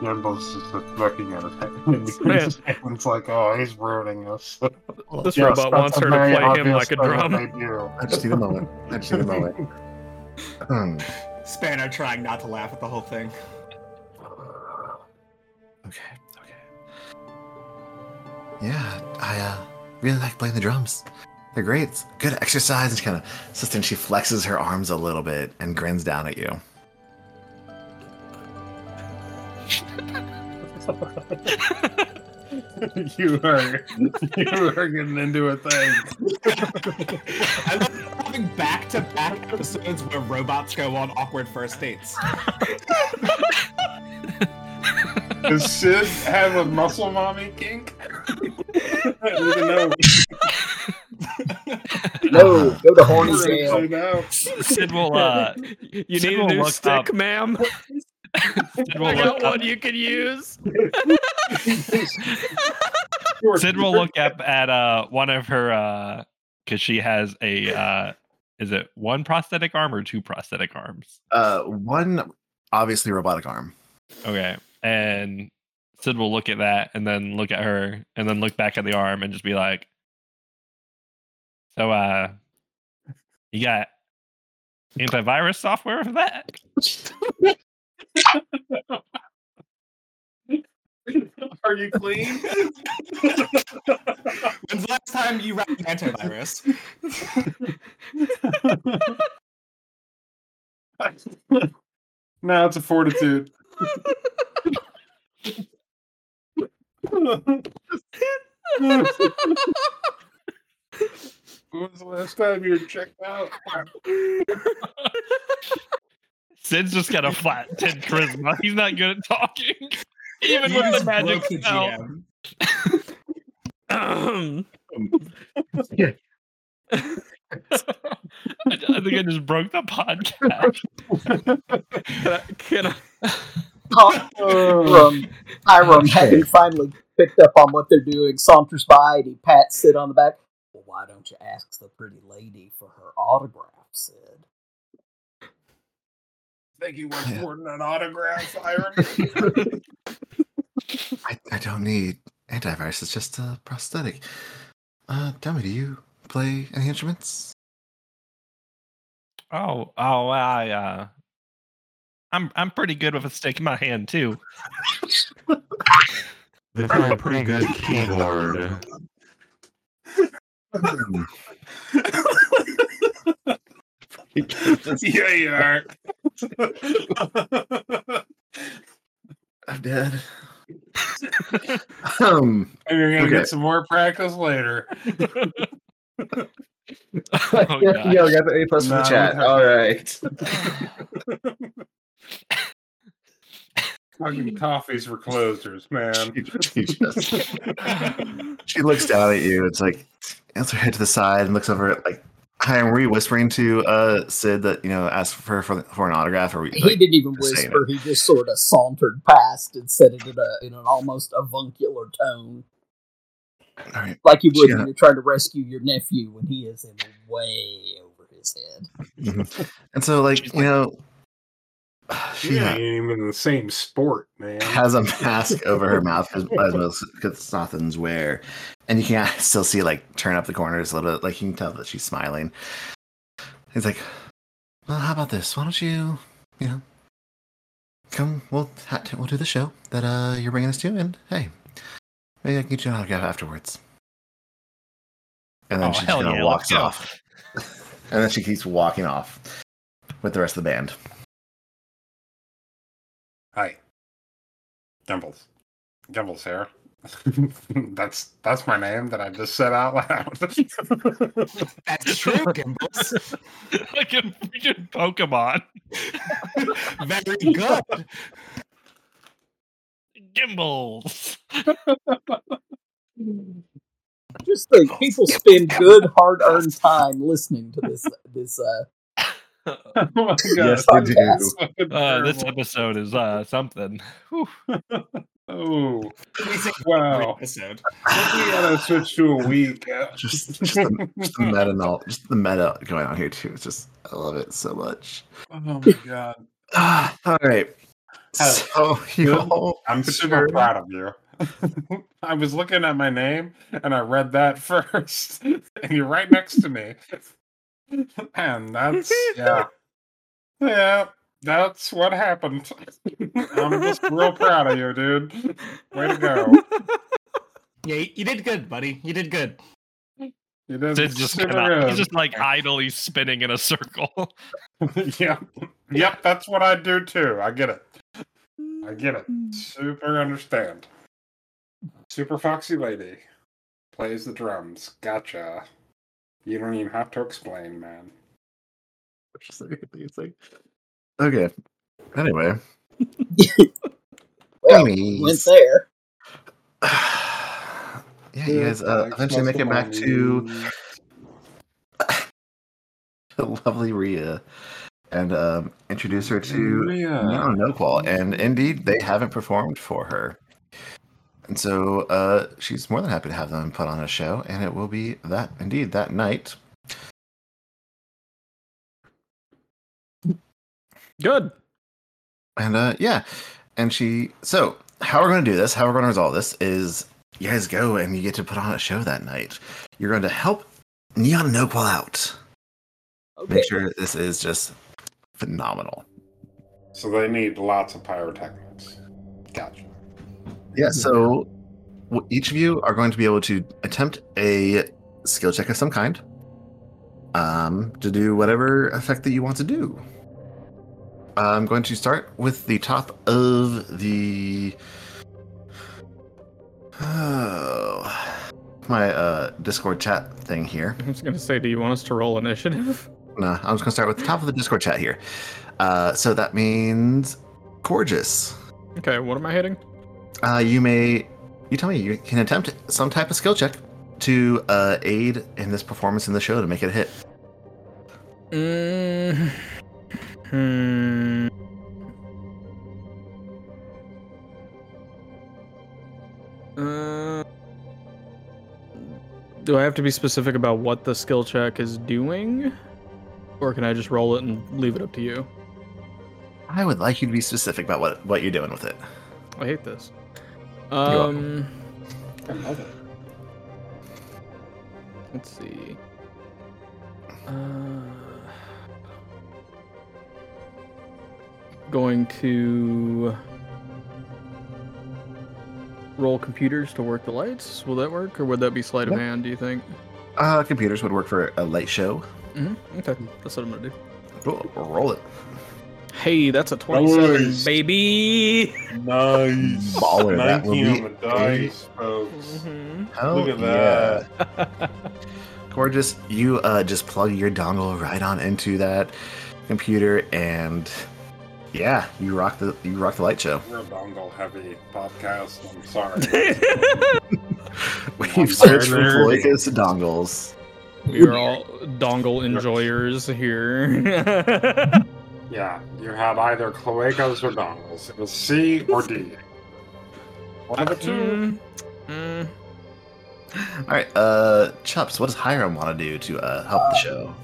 Jimbo's just looking at it. It's like, oh, he's ruining us. This yeah, robot wants her to play him like a drum. I just need a moment. I just need a moment. um. Spano trying not to laugh at the whole thing. Okay, okay. Yeah, I uh, really like playing the drums. They're great. It's good exercise. And kind of sits and she flexes her arms a little bit and grins down at you. you are you are getting into a thing. I love having back-to-back episodes where robots go on awkward first dates. Does Sid have a muscle mommy kink? I don't even know. No, go to horny sale. Sid will. Uh, you Sid need a new stick, up. ma'am. Sid will I got one up. you can use. Sid will look up at uh, one of her because uh, she has a. Uh, is it one prosthetic arm or two prosthetic arms? Uh, one obviously robotic arm. Okay, and Sid will look at that and then look at her and then look back at the arm and just be like, "So, uh, you got antivirus software for that?" Are you clean? When's the last time you ran antivirus? No, it's a fortitude. When was the last time you were checked out? Sid's just got a flat ten charisma. He's not good at talking. Even he with the magic spell. um, yeah. I, I think I just broke the podcast. Can I? Can I... Hiram, Hiram having finally picked up on what they're doing, saunters by and he pats Sid on the back. Well, why don't you ask the pretty lady for her autograph, Sid? Think he wants more than an autograph, Hiram? I, I don't need antivirus. It's just a prosthetic. Uh, tell me, do you play any instruments? Oh, oh, I, uh, I'm, I'm pretty good with a stick in my hand too. They play a pretty good keyboard. Yeah, you are. I'm dead. um, and you're gonna okay. get some more practice later. oh, yeah, yeah, we got the A plus no, in the chat. All right. Fucking coffees for closers, man. She, she, just, she looks down at you. It's like, answer her head to the side and looks over at like. Hi, were you whispering to uh, Sid that, you know, asked for for, for an autograph? Or were you, like, he didn't even whisper. He just sort of sauntered past and said it in, a, in an almost avuncular tone. All right. Like you would yeah. when you're trying to rescue your nephew when he is in way over his head. Mm-hmm. And so, like, you know, she yeah, ain't even in the same sport, man. Has a mask over her mouth because Snothans wear. And you can still see, like, turn up the corners a little bit. Like, you can tell that she's smiling. He's like, well, how about this? Why don't you, you know, come, we'll ha- we'll do the show that uh, you're bringing us to, and hey, maybe I can get you an autograph afterwards. And then oh, she kind of yeah, walks off. And then she keeps walking off with the rest of the band. Hi. Dimples. Dimples here. that's that's my name that I just said out loud. That's true, Gimbals. Like a freaking Pokemon. Very good. Gimbals. Just think, people spend good, hard-earned time listening to this this uh oh my God. Yes, I do. Uh, this episode is uh, something. Oh, wow. Episode. We gotta switch to a week. just, just, the, just, the meta, just the meta going on here, too. It's just, I love it so much. Oh my God. All right. So, you know, I'm super sure. proud of you. I was looking at my name and I read that first, and you're right next to me. And that's yeah, yeah, that's what happened. I'm just real proud of you, dude. Way to go! Yeah, you did good, buddy. You did good. You did did just kinda, he's just like idly spinning in a circle. Yeah, yep, that's what I do too. I get it. I get it. Super understand. Super Foxy Lady plays the drums. Gotcha. You don't even have to explain, man. Which is amazing. Okay. Anyway. Well, went there. Yeah, you guys uh, eventually make it back to the lovely Rhea. And um, introduce her to Neon Noqual. And indeed, they haven't performed for her. And so uh, she's more than happy to have them put on a show. And it will be that, indeed, that night. Good. And uh, yeah. And she, so how we're going to do this, how we're going to resolve this is you guys go and you get to put on a show that night. You're going to help Neon Noqual out. Okay. Make sure this is just phenomenal. So they need lots of pyrotechnics. Gotcha. Yeah, so each of you are going to be able to attempt a skill check of some kind um, to do whatever effect that you want to do. I'm going to start with the top of the... Oh, my uh, Discord chat thing here. I was going to say, do you want us to roll initiative? No, I'm just going to start with the top of the Discord chat here. Uh, so that means gorgeous. Okay, what am I hitting? Uh, you may, you tell me, you can attempt some type of skill check to uh, aid in this performance in the show to make it a hit. Mm-hmm. Uh, do I have to be specific about what the skill check is doing? Or can I just roll it and leave it up to you? I would like you to be specific about what, what you're doing with it. I hate this. Um, I love it. Let's see. Uh, going to roll computers to work the lights. Will that work, or would that be sleight of yeah. hand? Do you think? Uh, computers would work for a light show. Mm-hmm. Okay, that's what I'm gonna do. Cool. Roll it. Hey, that's a twenty-seven, nice. Baby! Nice! Baller, that will be the dice, folks. Mm-hmm. Hell Look at yeah. that. Gorgeous, you uh, just plug your dongle right on into that computer, and yeah, you rock the you rock the light show. We're a dongle-heavy podcast, I'm sorry. We've searched for Floycus dongles. We are all dongle enjoyers here. Yeah, you had either cloacas or dongles. It was C or D. One of the two. Mm. Mm. Alright, uh, Chups, what does Hiram want to do to uh, help uh, the show?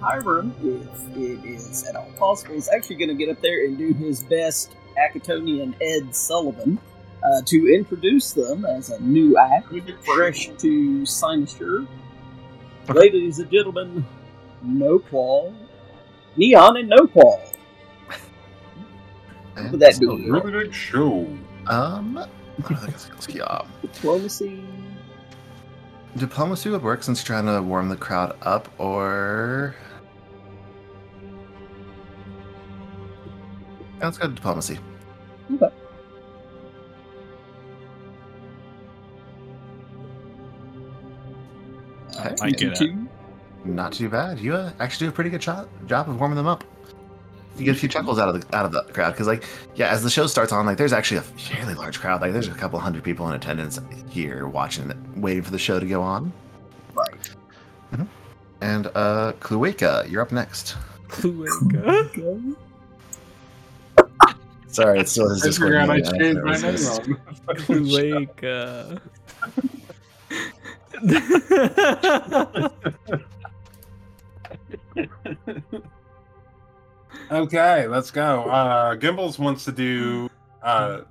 Hiram is, it is at all possible, he's actually going to get up there and do his best Akitonian Ed Sullivan uh, to introduce them as a new act, fresh to Cynosure. Okay. Ladies and gentlemen, Noqual. Neon and Noqual. What would that do? Really big show. Um, I guess it's yeah. Diplomacy. Diplomacy would work since you're trying to warm the crowd up, or yeah, let's go to diplomacy. Okay. Okay. I get it. Not too bad. You uh, actually do a pretty good job job of warming them up. You get a few chuckles out of the out of the crowd because, like, yeah, as the show starts on, like, there's actually a fairly large crowd. Like, there's a couple hundred people in attendance here watching, waiting for the show to go on. Right. Mm-hmm. And uh, Clueca, you're up next. Clueca. Sorry, it's still his Discord. I forgot I changed my name wrong. Clueca. Okay, let's go. Uh, Gimbals wants to do uh,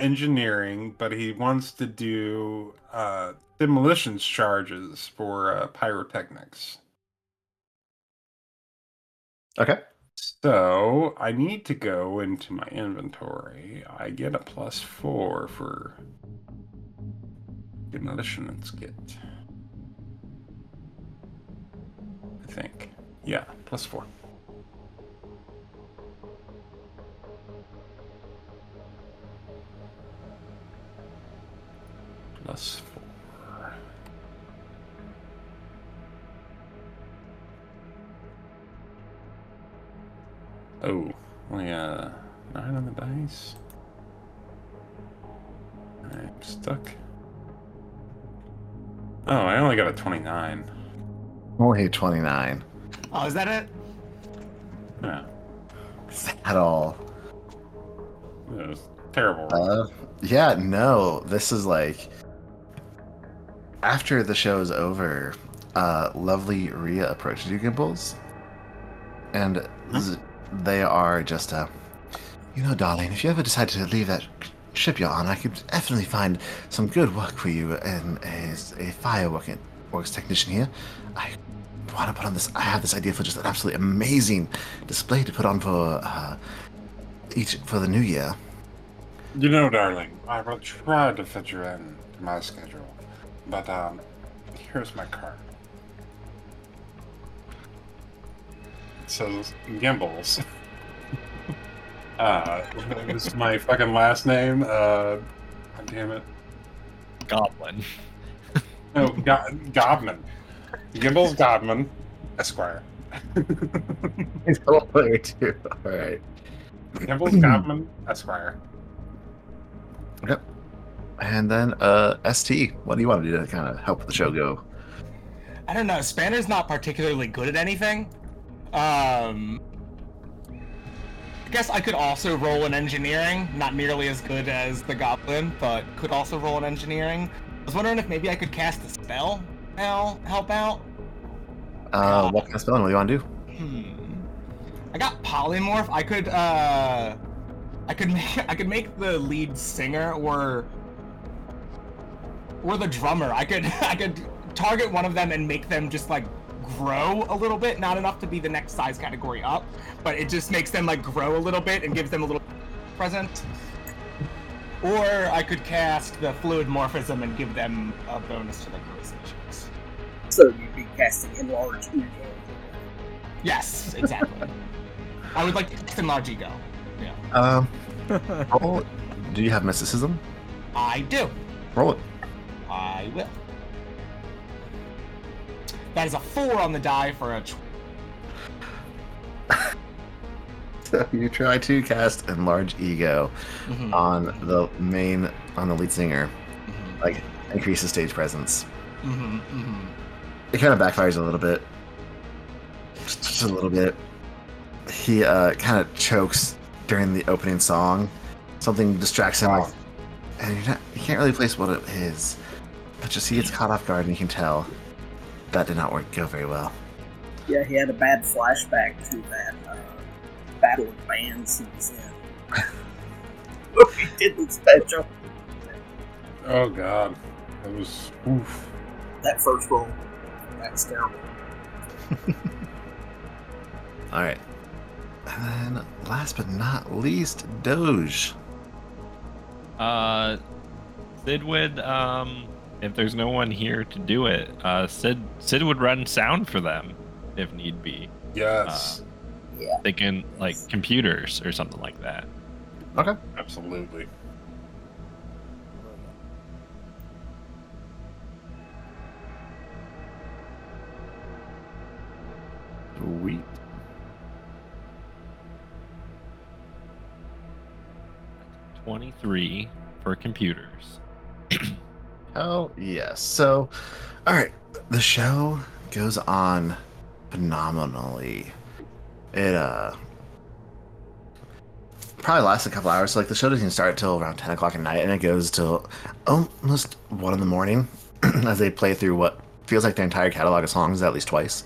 engineering, but he wants to do uh, demolitions charges for uh, pyrotechnics. Okay. So I need to go into my inventory. I get a plus four for demolitions kit. I think. Yeah, plus four. Plus four. Oh, only uh nine on the dice. I'm stuck. Oh, I only got a twenty-nine. Only twenty-nine. Oh, is that it? No. At all. It was terrible. Uh, yeah, no. This is like... After the show is over, uh, lovely Rhea approaches you, Gimbals. And huh? They are just a... You know, darling, if you ever decide to leave that ship you're on, I could definitely find some good work for you and as a firework works technician here. I... want to put on this I have this idea for just an absolutely amazing display to put on for uh each for the new year. You know, darling, I will try to fit you in to my schedule, but um here's my card. It says Gimbals. uh it was my fucking last name. Uh damn it. Goblin. No, go- Goblin. Gimbals Godman, Esquire. He's a player too. All right. Gimbals Godman, Esquire. Yep. And then uh, S T. What do you want to do to kind of help the show go? I don't know. Spanner's not particularly good at anything. Um, I guess I could also roll in engineering. Not nearly as good as the Goblin, but could also roll in engineering. I was wondering if maybe I could cast a spell. I'll help out. Uh, what kind of spelling? What do you want to do? Hmm. I got polymorph. I could, uh, I could make, I could make the lead singer or, or the drummer. I could, I could target one of them and make them just like grow a little bit. Not enough to be the next size category up, but it just makes them like grow a little bit and gives them a little present. Or I could cast the Fluid Morphism and give them a bonus to their charisma checks. So you'd be casting Enlarge Ego. Yes, exactly. I would like to cast Enlarge Ego. Yeah. Um, roll it. Do you have mysticism? I do. Roll it. I will. That is a four on the die for a... Tw- So you try to cast Enlarge Ego mm-hmm. on the main, on the lead singer, mm-hmm. like increase the stage presence. Mm-hmm. Mm-hmm. It kind of backfires a little bit, just, just a little bit. He uh, kind of chokes during the opening song. Something distracts him, like, and you're not, you can't really place what it is. But just he gets caught off guard, and you can tell that did not work go very well. Yeah, he had a bad flashback to that. Uh... Battle of bands since then. We did this special. Oh god, that was oof. That first roll, that's terrible. All right, and then last but not least, Doge. Uh, Sid would um, if there's no one here to do it, uh, Sid Sid would run sound for them if need be. Yes. Uh, Yeah. They can, like, computers or something like that. Okay. Absolutely. Sweet. twenty-three for computers. Oh, yes. So, all right. The show goes on phenomenally. It uh probably lasts a couple hours. So like the show doesn't even start till around ten o'clock at night, and it goes till almost one in the morning as they play through what feels like their entire catalog of songs at least twice.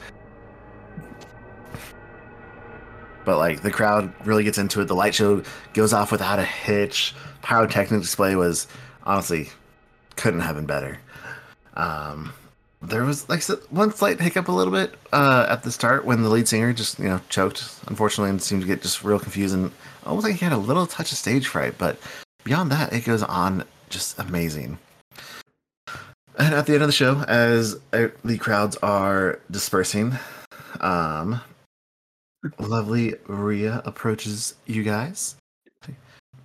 But like the crowd really gets into it. The light show goes off without a hitch. Pyrotechnic display was honestly couldn't have been better. Um, there was like one slight hiccup a little bit uh, at the start when the lead singer just you know choked, unfortunately, and seemed to get just real confused and almost like he had a little touch of stage fright. But beyond that, it goes on just amazing. And at the end of the show, as the crowds are dispersing, um, lovely Rhea approaches you guys.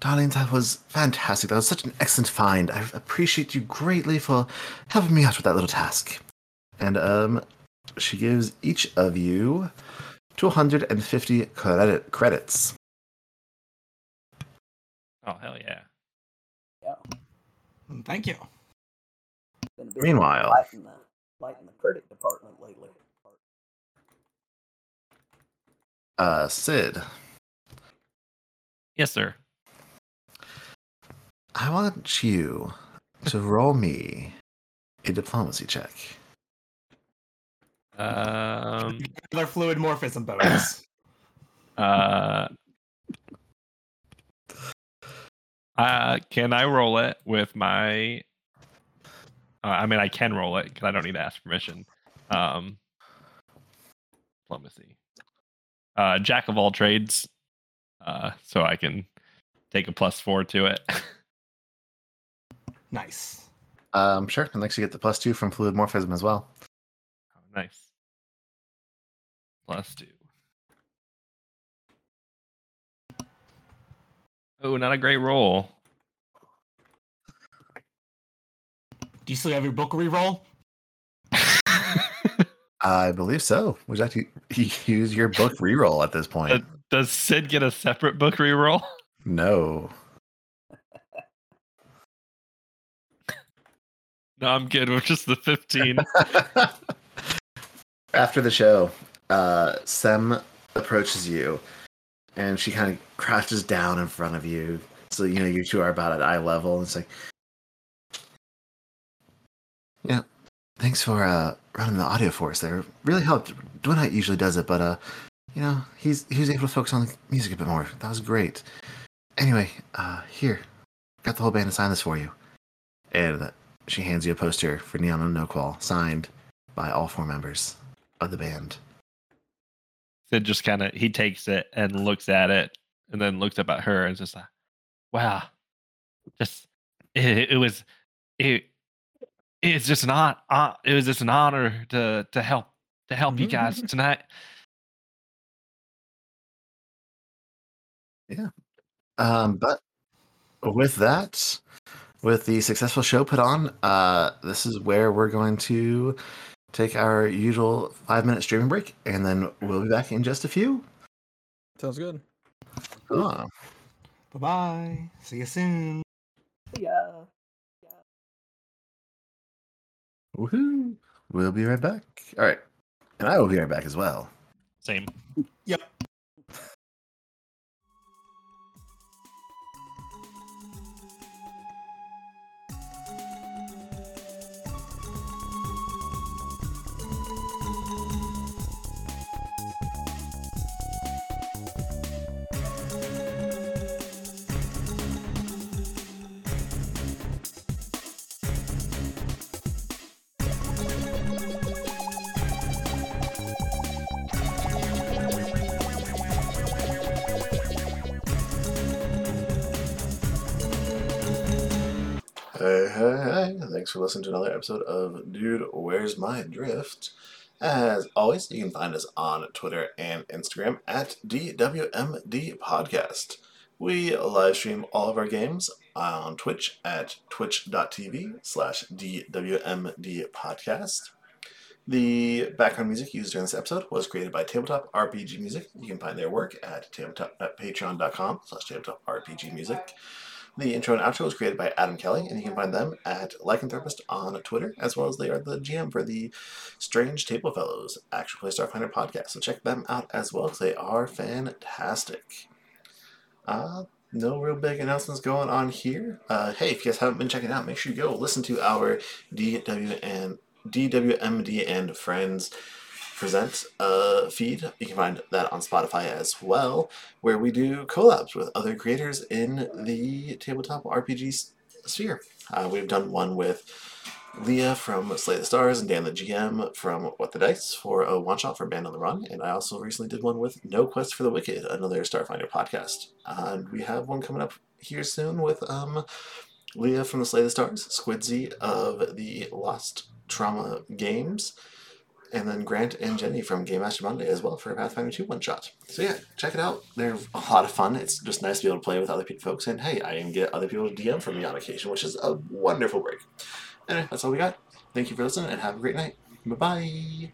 Darling, that was fantastic. That was such an excellent find. I appreciate you greatly for helping me out with that little task. And um, she gives each of you two hundred fifty credit credits. Oh, hell yeah. Yeah. Thank you. Meanwhile, light in the, light in the credit department lately. Uh, Sid. Yes, sir. I want you to roll me a diplomacy check. Um, another fluid morphism bonus. uh, uh, can I roll it with my? Uh, I mean, I can roll it because I don't need to ask permission. Um, diplomacy. Uh, jack of all trades, uh, so I can take a plus four to it. Nice. Um, sure, and next you get the plus two from Fluid Morphism as well. Oh, nice. Plus two. Oh, not a great roll. Do you still have your book reroll? I believe so. Would you like to use your book reroll at this point? Uh, does Sid get a separate book reroll? No. No, I'm good. We're just the fifteen. After the show, uh, Sem approaches you, and she kind of crouches down in front of you. So, you know, you two are about at eye level. And it's like, yeah. Thanks for uh, running the audio for us there. Really helped. Dwight usually does it, but, uh, you know, he's he was able to focus on the music a bit more. That was great. Anyway, uh, here. Got the whole band to sign this for you. And she hands you a poster for Neon Noqual, signed by all four members of the band. Sid just kind of, he takes it and looks at it, and then looks up at her and just like, wow. Just, it, it was, it, It's just not. Uh, it was just an honor to to help to help you guys tonight. Yeah, um, but with that, with the successful show put on, uh, this is where we're going to take our usual five minute streaming break, and then we'll be back in just a few. Sounds good. Cool. Bye bye. See you soon. See ya. Woohoo! We'll be right back. All right. And I will be right back as well. Same. Yep. Hey, hey, hey, thanks for listening to another episode of Dude, Where's My Drift? As always, you can find us on Twitter and Instagram at D W M D Podcast. We live stream all of our games on Twitch at twitch dot t v slash D W M D Podcast. The background music used during this episode was created by Tabletop R P G Music. You can find their work at, tabletop, at patreon dot com slash tabletop R P G Music. The intro and outro was created by Adam Kelly, and you can find them at Lycanthropist on Twitter, as well as they are the G M for the Strange Table Fellows Actual Play Starfinder podcast. So check them out as well, because they are fantastic. Uh, no real big announcements going on here. Uh, hey, if you guys haven't been checking out, make sure you go listen to our D W and D W M D and Friends Present uh, feed. You can find that on Spotify as well, where we do collabs with other creators in the tabletop R P G sphere. Uh, we've done one with Leah from Slay the Stars and Dan the G M from What the Dice for a one-shot for Band on the Run, and I also recently did one with No Quest for the Wicked, another Starfinder podcast. And uh, we have one coming up here soon with um, Leah from the Slay the Stars, Squidzy of the Lost Trauma Games, and then Grant and Jenny from Game Master Monday as well for a Pathfinder two one-shot. So yeah, check it out. They're a lot of fun. It's just nice to be able to play with other folks, and hey, I can get other people to D M for me on occasion, which is a wonderful break. Anyway, that's all we got. Thank you for listening, and have a great night. Bye-bye.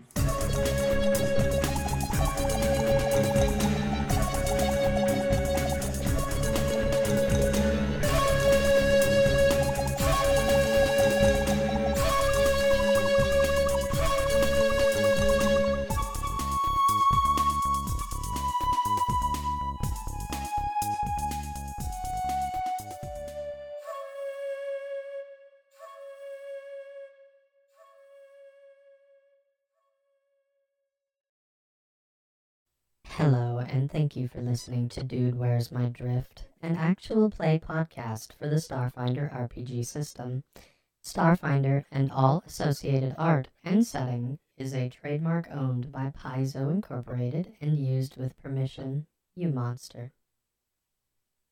Hello, and thank you for listening to Dude, Where's My Drift, an actual play podcast for the Starfinder R P G system. Starfinder and all associated art and setting is a trademark owned by Paizo Incorporated and used with permission. You monster.